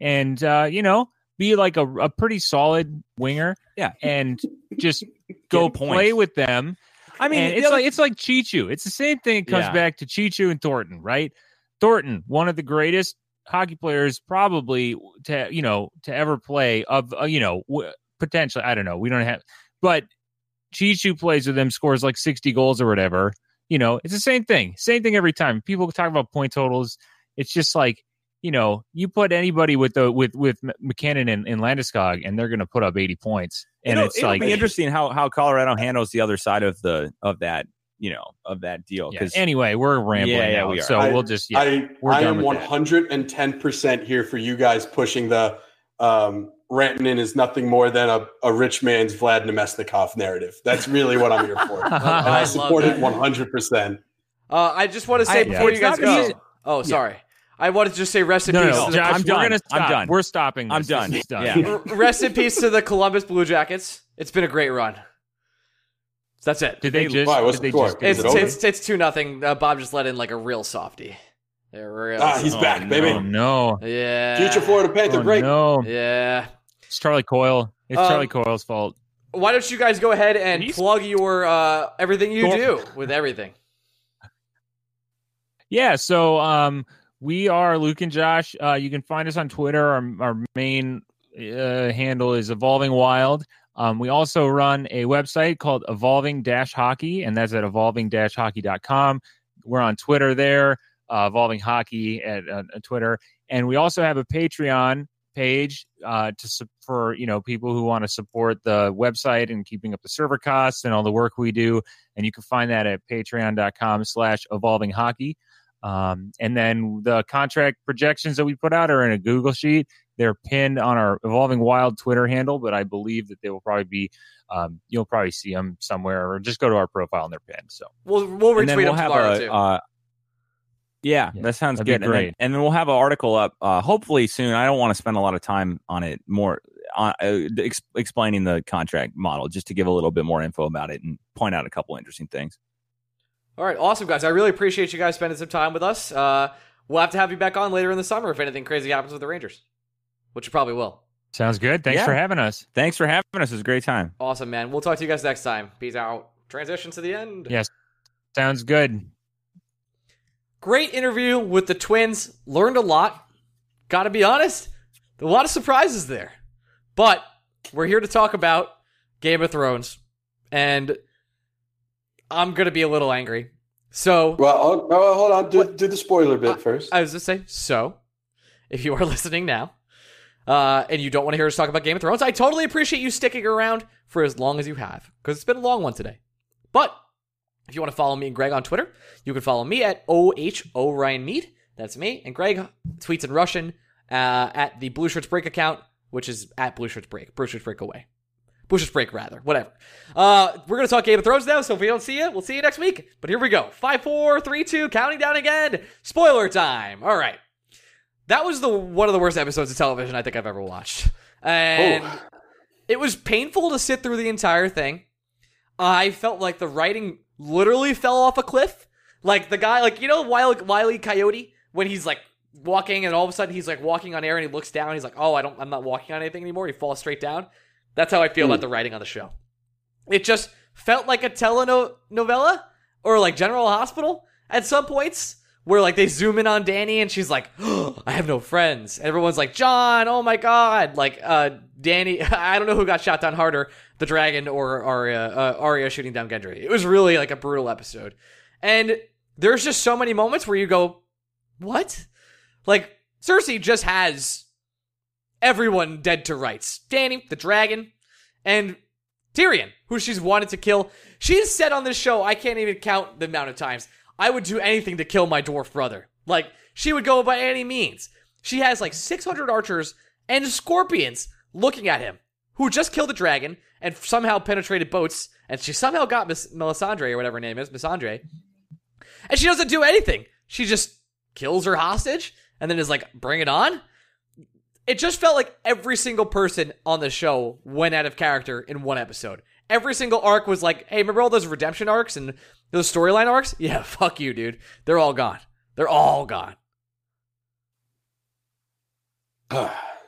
and uh, you know, be like a, a pretty solid winger, yeah, and just go play with them. I mean, and it's other, like it's like Chichu. It's the same thing. It comes yeah. back to Chichu and Thornton, right? Thornton, one of the greatest hockey players probably to you know to ever play of uh, you know w- potentially. I don't know. We don't have, but Chichu plays with him, scores like sixty goals or whatever. You know, it's the same thing. Same thing every time. People talk about point totals. It's just like, you know, you put anybody with the with with McKinnon and, and Landeskog, and they're going to put up eighty points. And it'll, it's it'll like be interesting how how Colorado handles the other side of the of that you know of that deal. Because yeah. anyway, we're rambling. Yeah, yeah, now, we are. So I, we'll just. Yeah, I, we're I am one hundred and ten percent here for you guys pushing the um, Rantanen is nothing more than a, a rich man's Vlad Nemesnikov narrative. That's really what I'm here for, and I support I it one hundred percent. I just want to say I, before yeah, you guys go. Easy. Oh, sorry. Yeah. I want to just say rest in no, peace. No, no. To the I'm, done. Gonna stop. I'm done. We're stopping. This. I'm done. This done. Yeah. Rest in peace to the Columbus Blue Jackets. It's been a great run. That's it. Did they, they just? Why, what's did the they just it's, it it's, it's it's two nothing. Uh, Bob just let in like a real softy. A real ah, he's oh, back, no, baby. No. Yeah. Future Florida Panther. Oh, great. No. Yeah. It's Charlie Coyle. It's um, Charlie Coyle's fault. Why don't you guys go ahead and he's, plug your uh, everything you do with everything? Yeah. So. um We are Luke and Josh. Uh, you can find us on Twitter. Our, our main uh, handle is Evolving Wild. Um, we also run a website called Evolving Hockey, and that's at evolving dash hockey dot com. We're on Twitter there, uh, Evolving Hockey at uh, Twitter. And we also have a Patreon page uh, to su- for you know people who want to support the website and keeping up the server costs and all the work we do. And you can find that at patreon dot com slash evolving hockey. Um, and then the contract projections that we put out are in a Google sheet. They're pinned on our Evolving Wild Twitter handle, but I believe that they will probably be, um, you'll probably see them somewhere or just go to our profile and they're pinned. So we'll, we'll retweet them we'll tomorrow a, too. Uh, yeah, yeah, that sounds good. Great. And then, and then we'll have an article up, uh, hopefully soon. I don't want to spend a lot of time on it more, uh, ex- explaining the contract model, just to give a little bit more info about it and point out a couple interesting things. All right, awesome, guys. I really appreciate you guys spending some time with us. Uh, we'll have to have you back on later in the summer if anything crazy happens with the Rangers, which you probably will. Sounds good. Thanks yeah. for having us. Thanks for having us. It was a great time. Awesome, man. We'll talk to you guys next time. Peace out. Transition to the end. Yes. Sounds good. Great interview with the Twins. Learned a lot. Got to be honest, a lot of surprises there. But we're here to talk about Game of Thrones. And I'm going to be a little angry. So, well, I'll, I'll hold on. Do, do the spoiler bit I, first. I was just saying, so if you are listening now uh, and you don't want to hear us talk about Game of Thrones, I totally appreciate you sticking around for as long as you have, because it's been a long one today. But if you want to follow me and Greg on Twitter, you can follow me at O H O Ryan Mead. That's me. And Greg tweets in Russian uh, at the Blue Shirts Break account, which is at Blue Shirts Break, Blue Shirts Breakaway. Bush's break, rather. Whatever. Uh, we're going to talk Game of Thrones now, so if we don't see you, we'll see you next week. But here we go. Five, four, three, two, counting down again. Spoiler time. All right. That was the one of the worst episodes of television I think I've ever watched. And oh. It was painful to sit through the entire thing. I felt like the writing literally fell off a cliff. Like the guy, like, you know, Wile, Wile E. Coyote, when he's like walking and all of a sudden he's like walking on air and he looks down. He's like, oh, I don't, I'm not walking on anything anymore. He falls straight down. That's how I feel mm. about the writing on the show. It just felt like a telenovela or like General Hospital at some points where like they zoom in on Dani and she's like, oh, I have no friends. And everyone's like, John, oh my God. Like uh, Dani, I don't know who got shot down harder, the dragon or Arya, uh, Arya shooting down Gendry. It was really like a brutal episode. And there's just so many moments where you go, what? Like Cersei just has everyone dead to rights. Dani, the dragon, and Tyrion, who she's wanted to kill. She's said on this show, I can't even count the amount of times, I would do anything to kill my dwarf brother. Like, she would go by any means. She has like six hundred archers and scorpions looking at him, who just killed the dragon and somehow penetrated boats, and she somehow got Miss Melisandre, or whatever her name is, Missandre. And she doesn't do anything. She just kills her hostage, and then is like, bring it on? It just felt like every single person on the show went out of character in one episode. Every single arc was like, hey, remember all those redemption arcs and those storyline arcs? Yeah, fuck you, dude. They're all gone. They're all gone.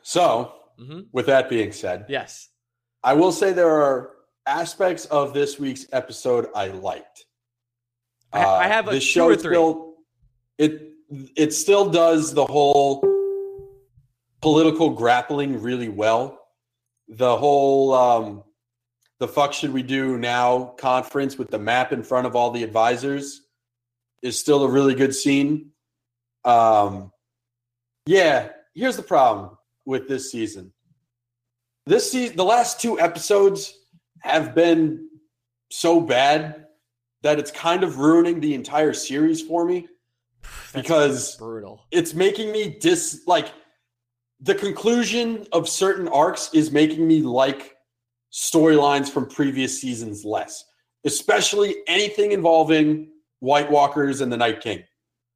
So, Mm-hmm. With that being said, yes, I will say there are aspects of this week's episode I liked. I, uh, I have a two or three. Still, it it still does the whole political grappling really well. The whole um, the fuck should we do now conference with the map in front of all the advisors is still a really good scene. Um, yeah, here's the problem with this season. This season, the last two episodes have been so bad that it's kind of ruining the entire series for me. That's because brutal. It's making me dis like the conclusion of certain arcs is making me like storylines from previous seasons less, especially anything involving White Walkers and the Night King,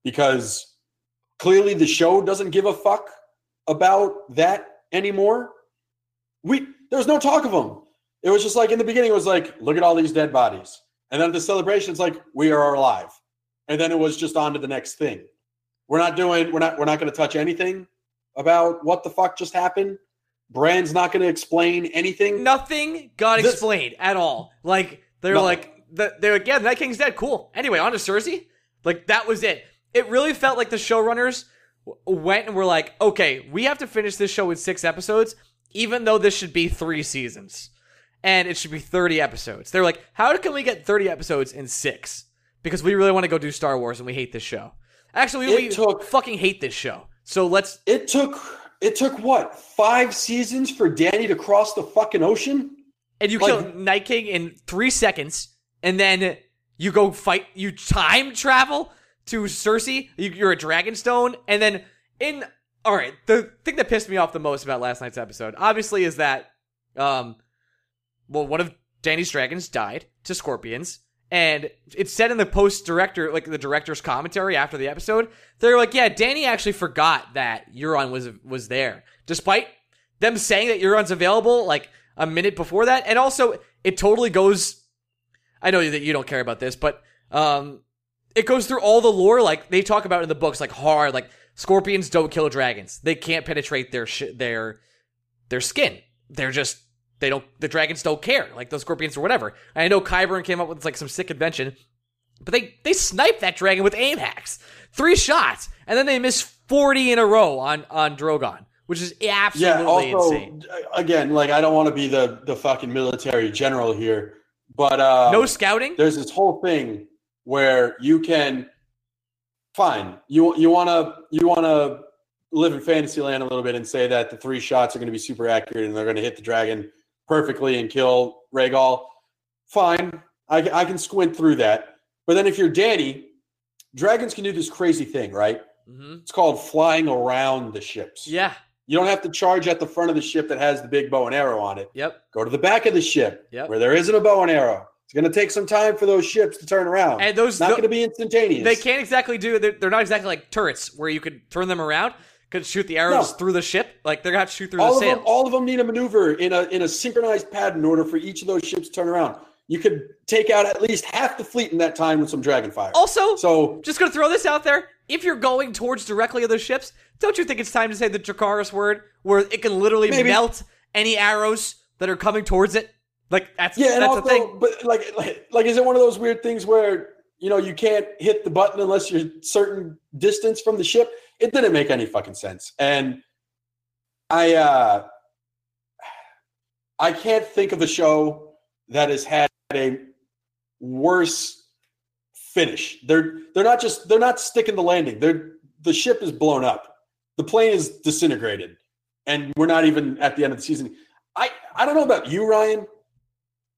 because clearly the show doesn't give a fuck about that anymore. We there's no talk of them. It was just like in the beginning, it was like, look at all these dead bodies. And then the celebration, it's like, we are alive. And then it was just on to the next thing. We're not doing, we're not, we're not going to touch anything about what the fuck just happened. Brand's not going to explain anything. Nothing got this, explained at all. Like, they're nothing. like, the, they're like, yeah, the Night King's dead. Cool. Anyway, on to Cersei. Like, that was it. It really felt like the showrunners w- went and were like, okay, we have to finish this show in six episodes, even though this should be three seasons. And it should be thirty episodes. They're like, how can we get thirty episodes in six? Because we really want to go do Star Wars and we hate this show. Actually, we, we took, fucking hate this show. So let's... It took, it took what? Five seasons for Danny to cross the fucking ocean? And you like, kill Night King in three seconds. And then you go fight... You time travel to Cersei. You, you're a Dragonstone. And then in... All right. The thing that pissed me off the most about last night's episode, obviously, is that... um. Well, one of Danny's dragons died to scorpions, and it said in the post director, like the director's commentary after the episode, they're like, "Yeah, Danny actually forgot that Euron was was there, despite them saying that Euron's available like a minute before that." And also, it totally goes. I know that you don't care about this, but um, it goes through all the lore, like they talk about in the books, like hard, like scorpions don't kill dragons; they can't penetrate their sh- their their skin. They're just. They don't. The dragons don't care, like those scorpions or whatever. I know Qyburn came up with like some sick invention, but they they sniped that dragon with aim hacks, three shots, and then they missed forty in a row on on Drogon, which is absolutely yeah, also, insane. Again, like I don't want to be the the fucking military general here, but uh, no scouting. There's this whole thing where you can fine you you wanna you wanna live in fantasy land a little bit and say that the three shots are going to be super accurate and they're going to hit the dragon perfectly and kill Rhaegal, fine. I, I can squint through that. But then if you're Danny, dragons can do this crazy thing, right? Mm-hmm. It's called flying around the ships. Yeah. You don't have to charge at the front of the ship that has the big bow and arrow on it. Yep. Go to the back of the ship yep. where there isn't a bow and arrow. It's going to take some time for those ships to turn around. And those, it's not going to be instantaneous. They can't exactly do – they're not exactly like turrets where you could turn them around. Could shoot the arrows no. through the ship, like they're gonna have to shoot through all the sails. Them, all of them need a maneuver in a in a synchronized pattern in order for each of those ships to turn around. You could take out at least half the fleet in that time with some dragon fire. Also, so just gonna throw this out there: if you're going towards directly other ships, don't you think it's time to say the Dracarys word, where it can literally maybe. melt any arrows that are coming towards it? Like that's yeah, that's and also, a thing. But like, like like is it one of those weird things where you know you can't hit the button unless you're a certain distance from the ship? It didn't make any fucking sense. And I uh, I can't think of a show that has had a worse finish. They're they're not just they're not sticking the landing. They're the ship is blown up. The plane is disintegrated. And we're not even at the end of the season. I, I don't know about you, Ryan.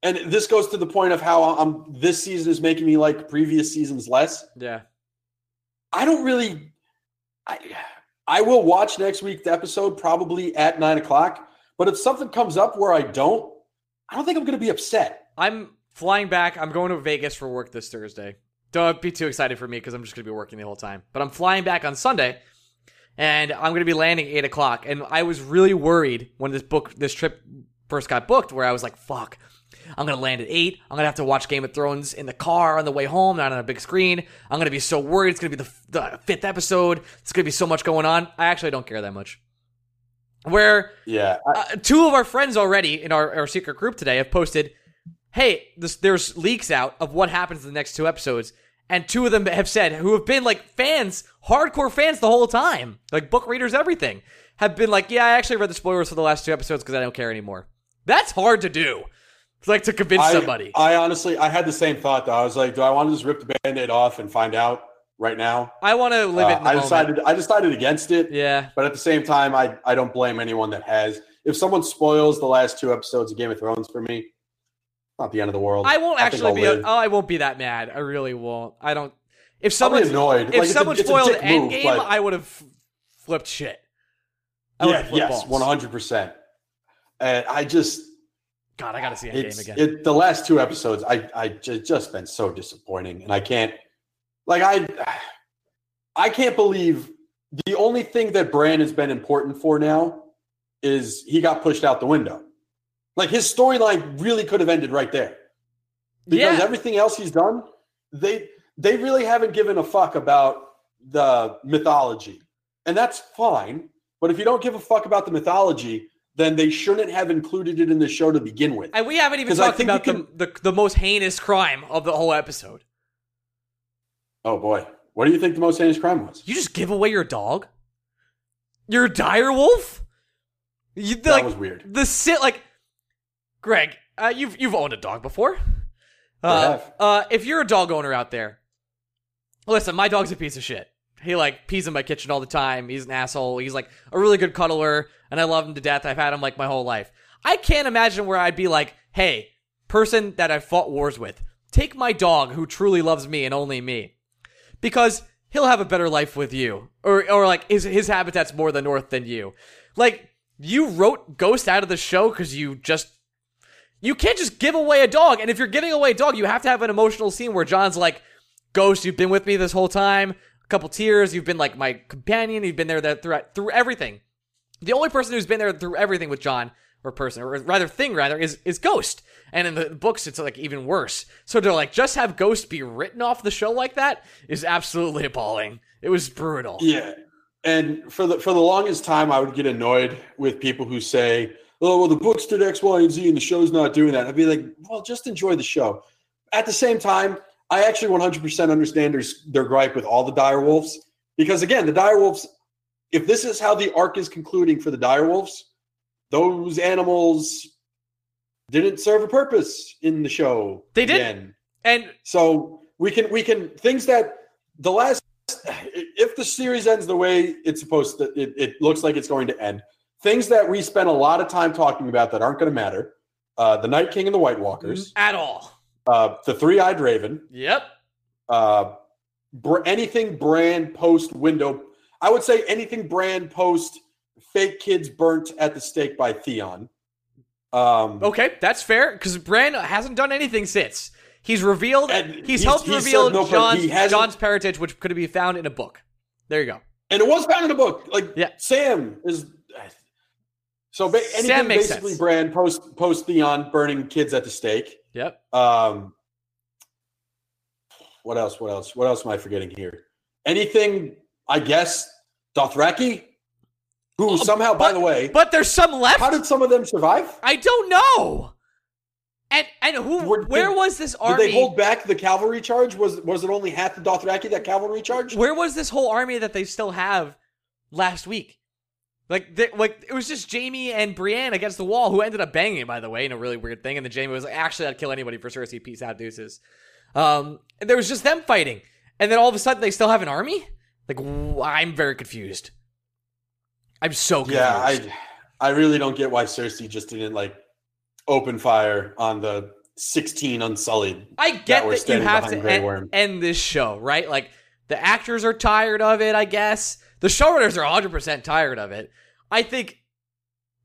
And this goes to the point of how I'm this season is making me like previous seasons less. Yeah. I don't really I I will watch next week's episode probably at nine o'clock, but if something comes up where I don't, I don't think I'm going to be upset. I'm flying back. I'm going to Vegas for work this Thursday. Don't be too excited for me because I'm just going to be working the whole time. But I'm flying back on Sunday, and I'm going to be landing eight o'clock. And I was really worried when this book, this trip first got booked where I was like, fuck, I'm going to land at eight. I'm going to have to watch Game of Thrones in the car on the way home, not on a big screen. I'm going to be so worried. It's going to be the, the fifth episode. It's going to be so much going on. I actually don't care that much. where yeah, I, uh, two of our friends already in our, our secret group today have posted, hey, this, there's leaks out of what happens in the next two episodes. And two of them have said, who have been like fans, hardcore fans the whole time, like book readers, everything, have been like, yeah, I actually read the spoilers for the last two episodes because I don't care anymore. That's hard to do. It's like to convince I, somebody. I honestly, I had the same thought, though. I was like, do I want to just rip the Band-Aid off and find out right now? I want to live uh, it in the I moment. Decided, I decided against it. Yeah. But at the same time, I, I don't blame anyone that has. If someone spoils the last two episodes of Game of Thrones for me, not the end of the world. I won't actually I be. A, oh, I won't be that mad. I really won't. I don't. If someone annoyed. If like, someone it's a, it's spoiled Endgame, move, I would have flipped shit. I yeah. Flipped yes. One hundred percent. And I just. God, I gotta see Endgame again. It, the last two episodes, I I just, just been so disappointing, and I can't. Like I, I can't believe the only thing that Bran has been important for now is he got pushed out the window. Like, his storyline really could have ended right there. Because yeah. everything else he's done, they they really haven't given a fuck about the mythology. And that's fine. But if you don't give a fuck about the mythology, then they shouldn't have included it in the show to begin with. And we haven't even talked about can, the, the the most heinous crime of the whole episode. Oh, boy. What do you think the most heinous crime was? You just give away your dog? Your dire wolf? You, that like, was weird. The sit, like... Greg, uh, you've you've owned a dog before. Uh, uh, if you're a dog owner out there, listen, my dog's a piece of shit. He like pees in my kitchen all the time. He's an asshole. He's like a really good cuddler, and I love him to death. I've had him like my whole life. I can't imagine where I'd be like, hey, person that I've fought wars with, take my dog who truly loves me and only me, because he'll have a better life with you, or or like his his habitat's more the north than you. Like, you wrote Ghost out of the show because you just. You can't just give away a dog. And if you're giving away a dog, you have to have an emotional scene where John's like, Ghost, you've been with me this whole time. A couple tears. You've been like my companion. You've been there that through, through everything. The only person who's been there through everything with John, or person, or rather thing, rather, is, is Ghost. And in the books, it's like even worse. So to like just have Ghost be written off the show like that is absolutely appalling. It was brutal. Yeah. And for the for the longest time, I would get annoyed with people who say, oh, well, the books did X, Y, and Z, and the show's not doing that. I'd be like, well, just enjoy the show. At the same time, I actually one hundred percent understand their, their gripe with all the direwolves. Because, again, the direwolves, if this is how the arc is concluding for the direwolves, those animals didn't serve a purpose in the show. They didn't. And so we can, we can, things that the last, if the series ends the way it's supposed to, it, it looks like it's going to end. Things that we spend a lot of time talking about that aren't going to matter. Uh, the Night King and the White Walkers. At all. Uh, the Three-Eyed Raven. Yep. Uh, br- anything brand post-window. I would say anything brand post-fake kids burnt at the stake by Theon. Um, okay, that's fair, because Bran hasn't done anything since. He's revealed, he's, he's helped he's reveal no John's, John's parentage, which could be found in a book. There you go. And it was found in a book. Like, yeah. Sam is... So ba- anything basically sense. Brand post post Theon burning kids at the stake. Yep. Um, what else? What else? What else am I forgetting here? Anything? I guess Dothraki, who oh, somehow, but, by the way, but there's some left. How did some of them survive? I don't know. And and who? Were, where did, was this army? Did they hold back the cavalry charge? Was was it only half the Dothraki that cavalry charged? Where was this whole army that they still have last week? Like, they, like it was just Jamie and Brienne against the wall, who ended up banging, by the way, in a really weird thing. And then Jamie was like, actually, I'd kill anybody for Cersei. Peace out, deuces. Um, and there was just them fighting. And then all of a sudden, they still have an army? Like, I'm very confused. I'm so confused. Yeah, I, I really don't get why Cersei just didn't, like, open fire on the sixteen Unsullied. I get that, that you have to end, end this show, right? Like, the actors are tired of it, I guess. The showrunners are one hundred percent tired of it. I think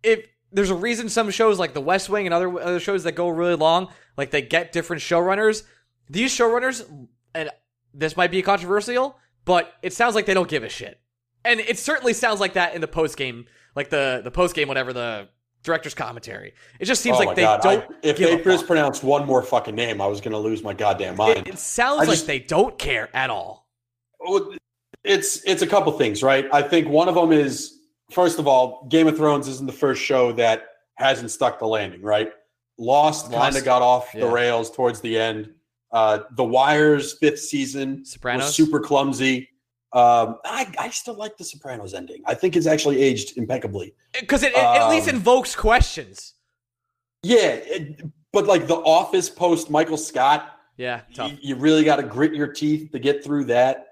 if there's a reason some shows like The West Wing and other, other shows that go really long, like they get different showrunners. These showrunners, and this might be controversial, but it sounds like they don't give a shit. And it certainly sounds like that in the postgame, like the, the postgame, whatever, the director's commentary. It just seems oh like they God. don't I, If give they mispronounced one more fucking name, I was going to lose my goddamn mind. It, it sounds I like just, they don't care at all. Oh, It's it's a couple things, right? I think one of them is first of all, Game of Thrones isn't the first show that hasn't stuck the landing, right? Lost, Lost. kind of got off yeah. the rails towards the end. Uh, The Wire's fifth season Sopranos. was super clumsy. Um, I, I still like the Sopranos ending. I think it's actually aged impeccably. Because it, it um, at least invokes questions. Yeah, it, but like The Office post Michael Scott, yeah, tough. You, you really got to grit your teeth to get through that.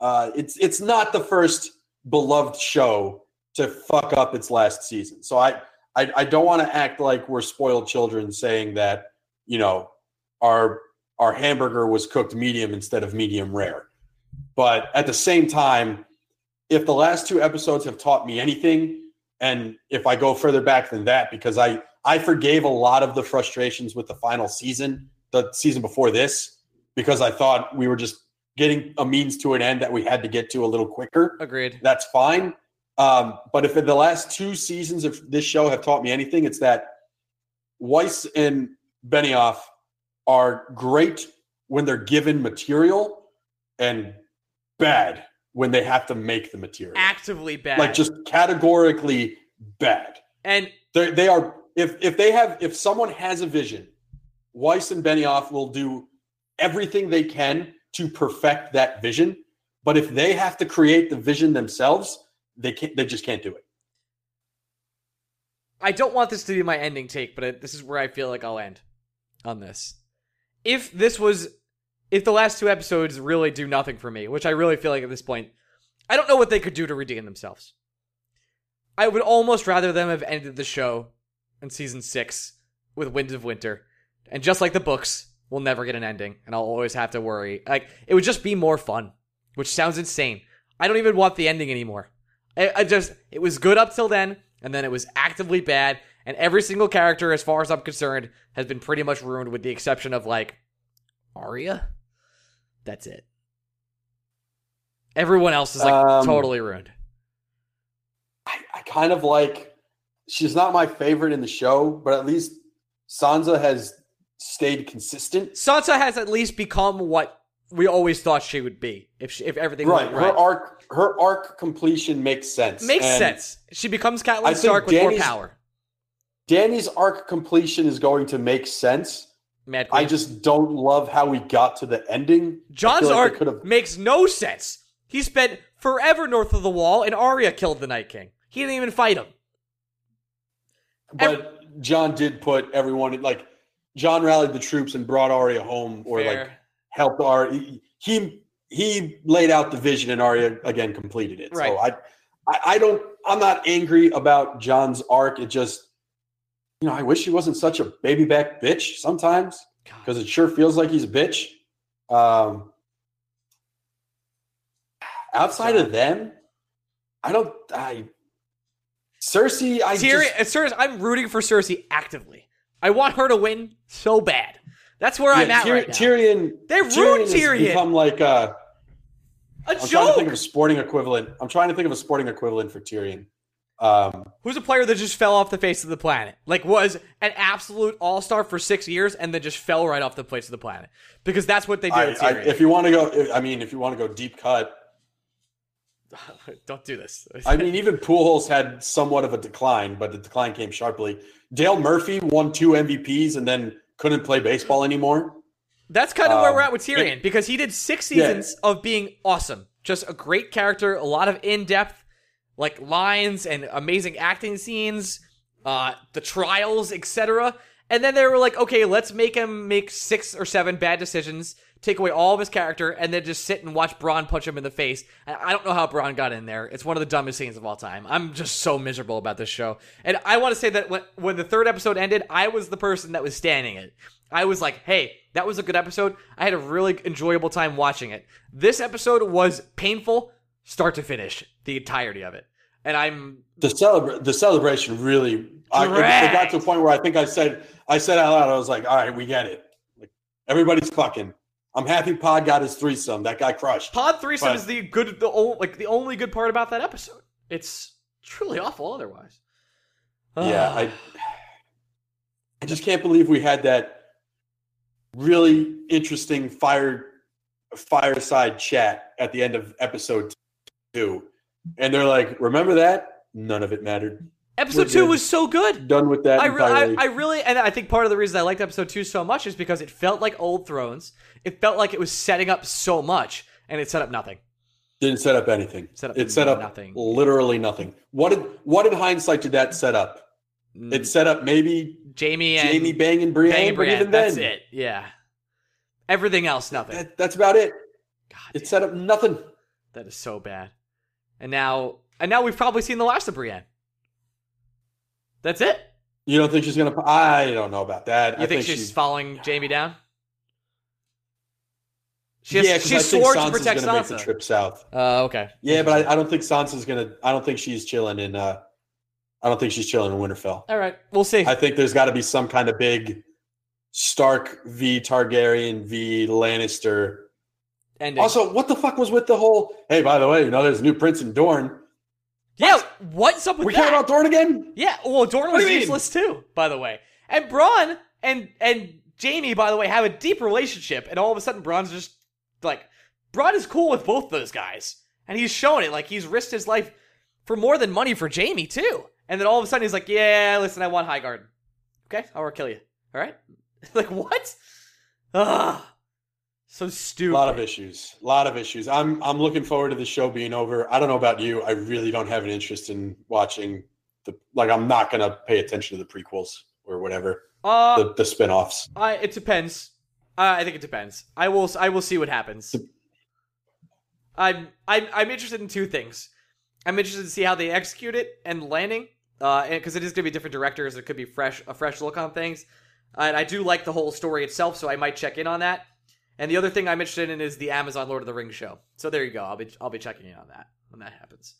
Uh, it's it's not the first beloved show to fuck up its last season. So I I, I don't want to act like we're spoiled children saying that, you know, our our hamburger was cooked medium instead of medium rare. But at the same time, if the last two episodes have taught me anything, and if I go further back than that, because I, I forgave a lot of the frustrations with the final season, the season before this, because I thought we were just getting a means to an end that we had to get to a little quicker. Agreed. That's fine. Um, but if the last two seasons of this show have taught me anything, it's that Weiss and Benioff are great when they're given material and bad when they have to make the material. Actively bad. Like just categorically bad. And they're, they are if if they have if someone has a vision, Weiss and Benioff will do everything they can to perfect that vision. But if they have to create the vision themselves, they can't, they just can't do it. I don't want this to be my ending take, but this is where I feel like I'll end on this. If this was If the last two episodes really do nothing for me, which I really feel like at this point, I don't know what they could do to redeem themselves. I would almost rather them have ended the show in season six with Winds of Winter. And just like the books, we'll never get an ending. And I'll always have to worry. Like, it would just be more fun, which sounds insane. I don't even want the ending anymore. I, I just, it was good up till then, and then it was actively bad. And every single character, as far as I'm concerned, has been pretty much ruined with the exception of, like, Arya? That's it. Everyone else is like um, totally ruined. I, I kind of like, she's not my favorite in the show, but at least Sansa has stayed consistent. Sansa has at least become what we always thought she would be. If she, if everything right. went right. Her arc, her arc completion makes sense. Makes and sense. She becomes Catelyn Stark with Danny's, more power. Danny's arc completion is going to make sense. Mad I just don't love how we got to the ending. John's like arc makes no sense. He spent forever north of the wall, and Arya killed the Night King. He didn't even fight him. But Every- John did put everyone in, like, John rallied the troops and brought Arya home, or Fair. like helped Arya. He he laid out the vision, and Arya again completed it. Right. So I, I I don't. I'm not angry about John's arc. It just. You know, I wish he wasn't such a baby back bitch sometimes, because it sure feels like he's a bitch. Um, outside God. of them, I don't. I Cersei. I Tyrion, just, Cersei. I'm rooting for Cersei actively. I want her to win so bad. That's where yeah, I'm at Tyr- right now. Tyrion. They ruined Tyrion. Has become like a, a I'm joke. trying to think of a sporting equivalent. I'm trying to think of a sporting equivalent for Tyrion. Um, Who's a player that just fell off the face of the planet? Like, was an absolute all-star for six years and then just fell right off the face of the planet? Because that's what they do. I, in Tyrion. I, if you want to go, I mean, if you want to go deep cut, don't do this. I mean, even Pujols had somewhat of a decline, but the decline came sharply. Dale Murphy won two M V Ps and then couldn't play baseball anymore. That's kind of um, where we're at with Tyrion it, because he did six seasons yeah. of being awesome, just a great character, a lot of in-depth. Like lines and amazing acting scenes, uh, the trials, et cetera. And then they were like, okay, let's make him make six or seven bad decisions, take away all of his character, and then just sit and watch Bronn punch him in the face. And I don't know how Bronn got in there. It's one of the dumbest scenes of all time. I'm just so miserable about this show. And I want to say that when, when the third episode ended, I was the person that was standing it. I was like, hey, that was a good episode. I had a really enjoyable time watching it. This episode was painful, start to finish, the entirety of it. And I'm the celebra- the celebration really I it, it got to a point where I think I said I said out loud, I was like, all right, we get it. Like, everybody's fucking. I'm happy Pod got his threesome. That guy crushed. Pod threesome but, is the good the old, like the only good part about that episode. It's truly awful otherwise. Uh. Yeah, I I just can't believe we had that really interesting fire fireside chat at the end of episode two. And they're like, remember that? none of it mattered. Episode two was so good. Done with that. I, re- I, I really, and I think part of the reason I liked episode two so much is because it felt like old Thrones. It felt like it was setting up so much, and it set up nothing. Didn't set up anything. Set up it set up nothing. Literally nothing. What did what did hindsight did that set up? It set up maybe Jamie and Jamie banging Brienne, banging Brienne. But even that's then, it. Yeah. Everything else, nothing. That, that's about it. God, it damn. Set up nothing. That is so bad. And now, and now we've probably seen the last of Brienne. That's it? You don't think she's going to... I don't know about that. You I think, think she's, she's following Jamie down? She has, yeah, because I think Sansa's going to make the trip south. Uh, okay. Yeah, but I, I don't think Sansa's going to... I don't think she's chilling in... Uh, I don't think she's chilling in Winterfell. All right, we'll see. I think there's got to be some kind of big Stark v. Targaryen v. Lannister. Ending. Also, what the fuck was with the whole... Hey, by the way, you know, there's a new prince in Dorne. Yeah, what's up with we that? We care about Dorne again? Yeah, well, Dorne was useless mean? too, by the way. And Bronn and and Jaime, by the way, have a deep relationship, and all of a sudden Bronn's just, like, Bronn is cool with both those guys. And he's shown it, like, he's risked his life for more than money for Jaime, too. And then all of a sudden he's like, yeah, listen, I want Highgarden. Okay, I'll kill you. All right? Like, what? Ugh. So stupid. A lot of issues. A lot of issues. I'm I'm looking forward to the show being over. I don't know about you. I really don't have an interest in watching the like. I'm not gonna pay attention to the prequels or whatever. Uh, the the spinoffs. I it depends. Uh, I think it depends. I will I will see what happens. I'm I'm I'm interested in two things. I'm interested to see how they execute it and landing, uh, because it is gonna be different directors. It could be fresh a fresh look on things, uh, and I do like the whole story itself, so I might check in on that. And the other thing I'm interested in is the Amazon Lord of the Rings show. So there you go. I'll be I'll be checking in on that when that happens.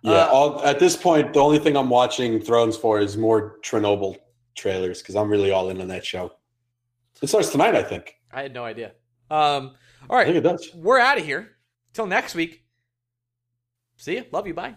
Yeah. Uh, all, at this point, the only thing I'm watching Thrones for is more Chernobyl trailers because I'm really all in on that show. It starts tonight, I think. I had no idea. Um, all right, I think it does. We're out of here. Till next week. See you. Love you. Bye.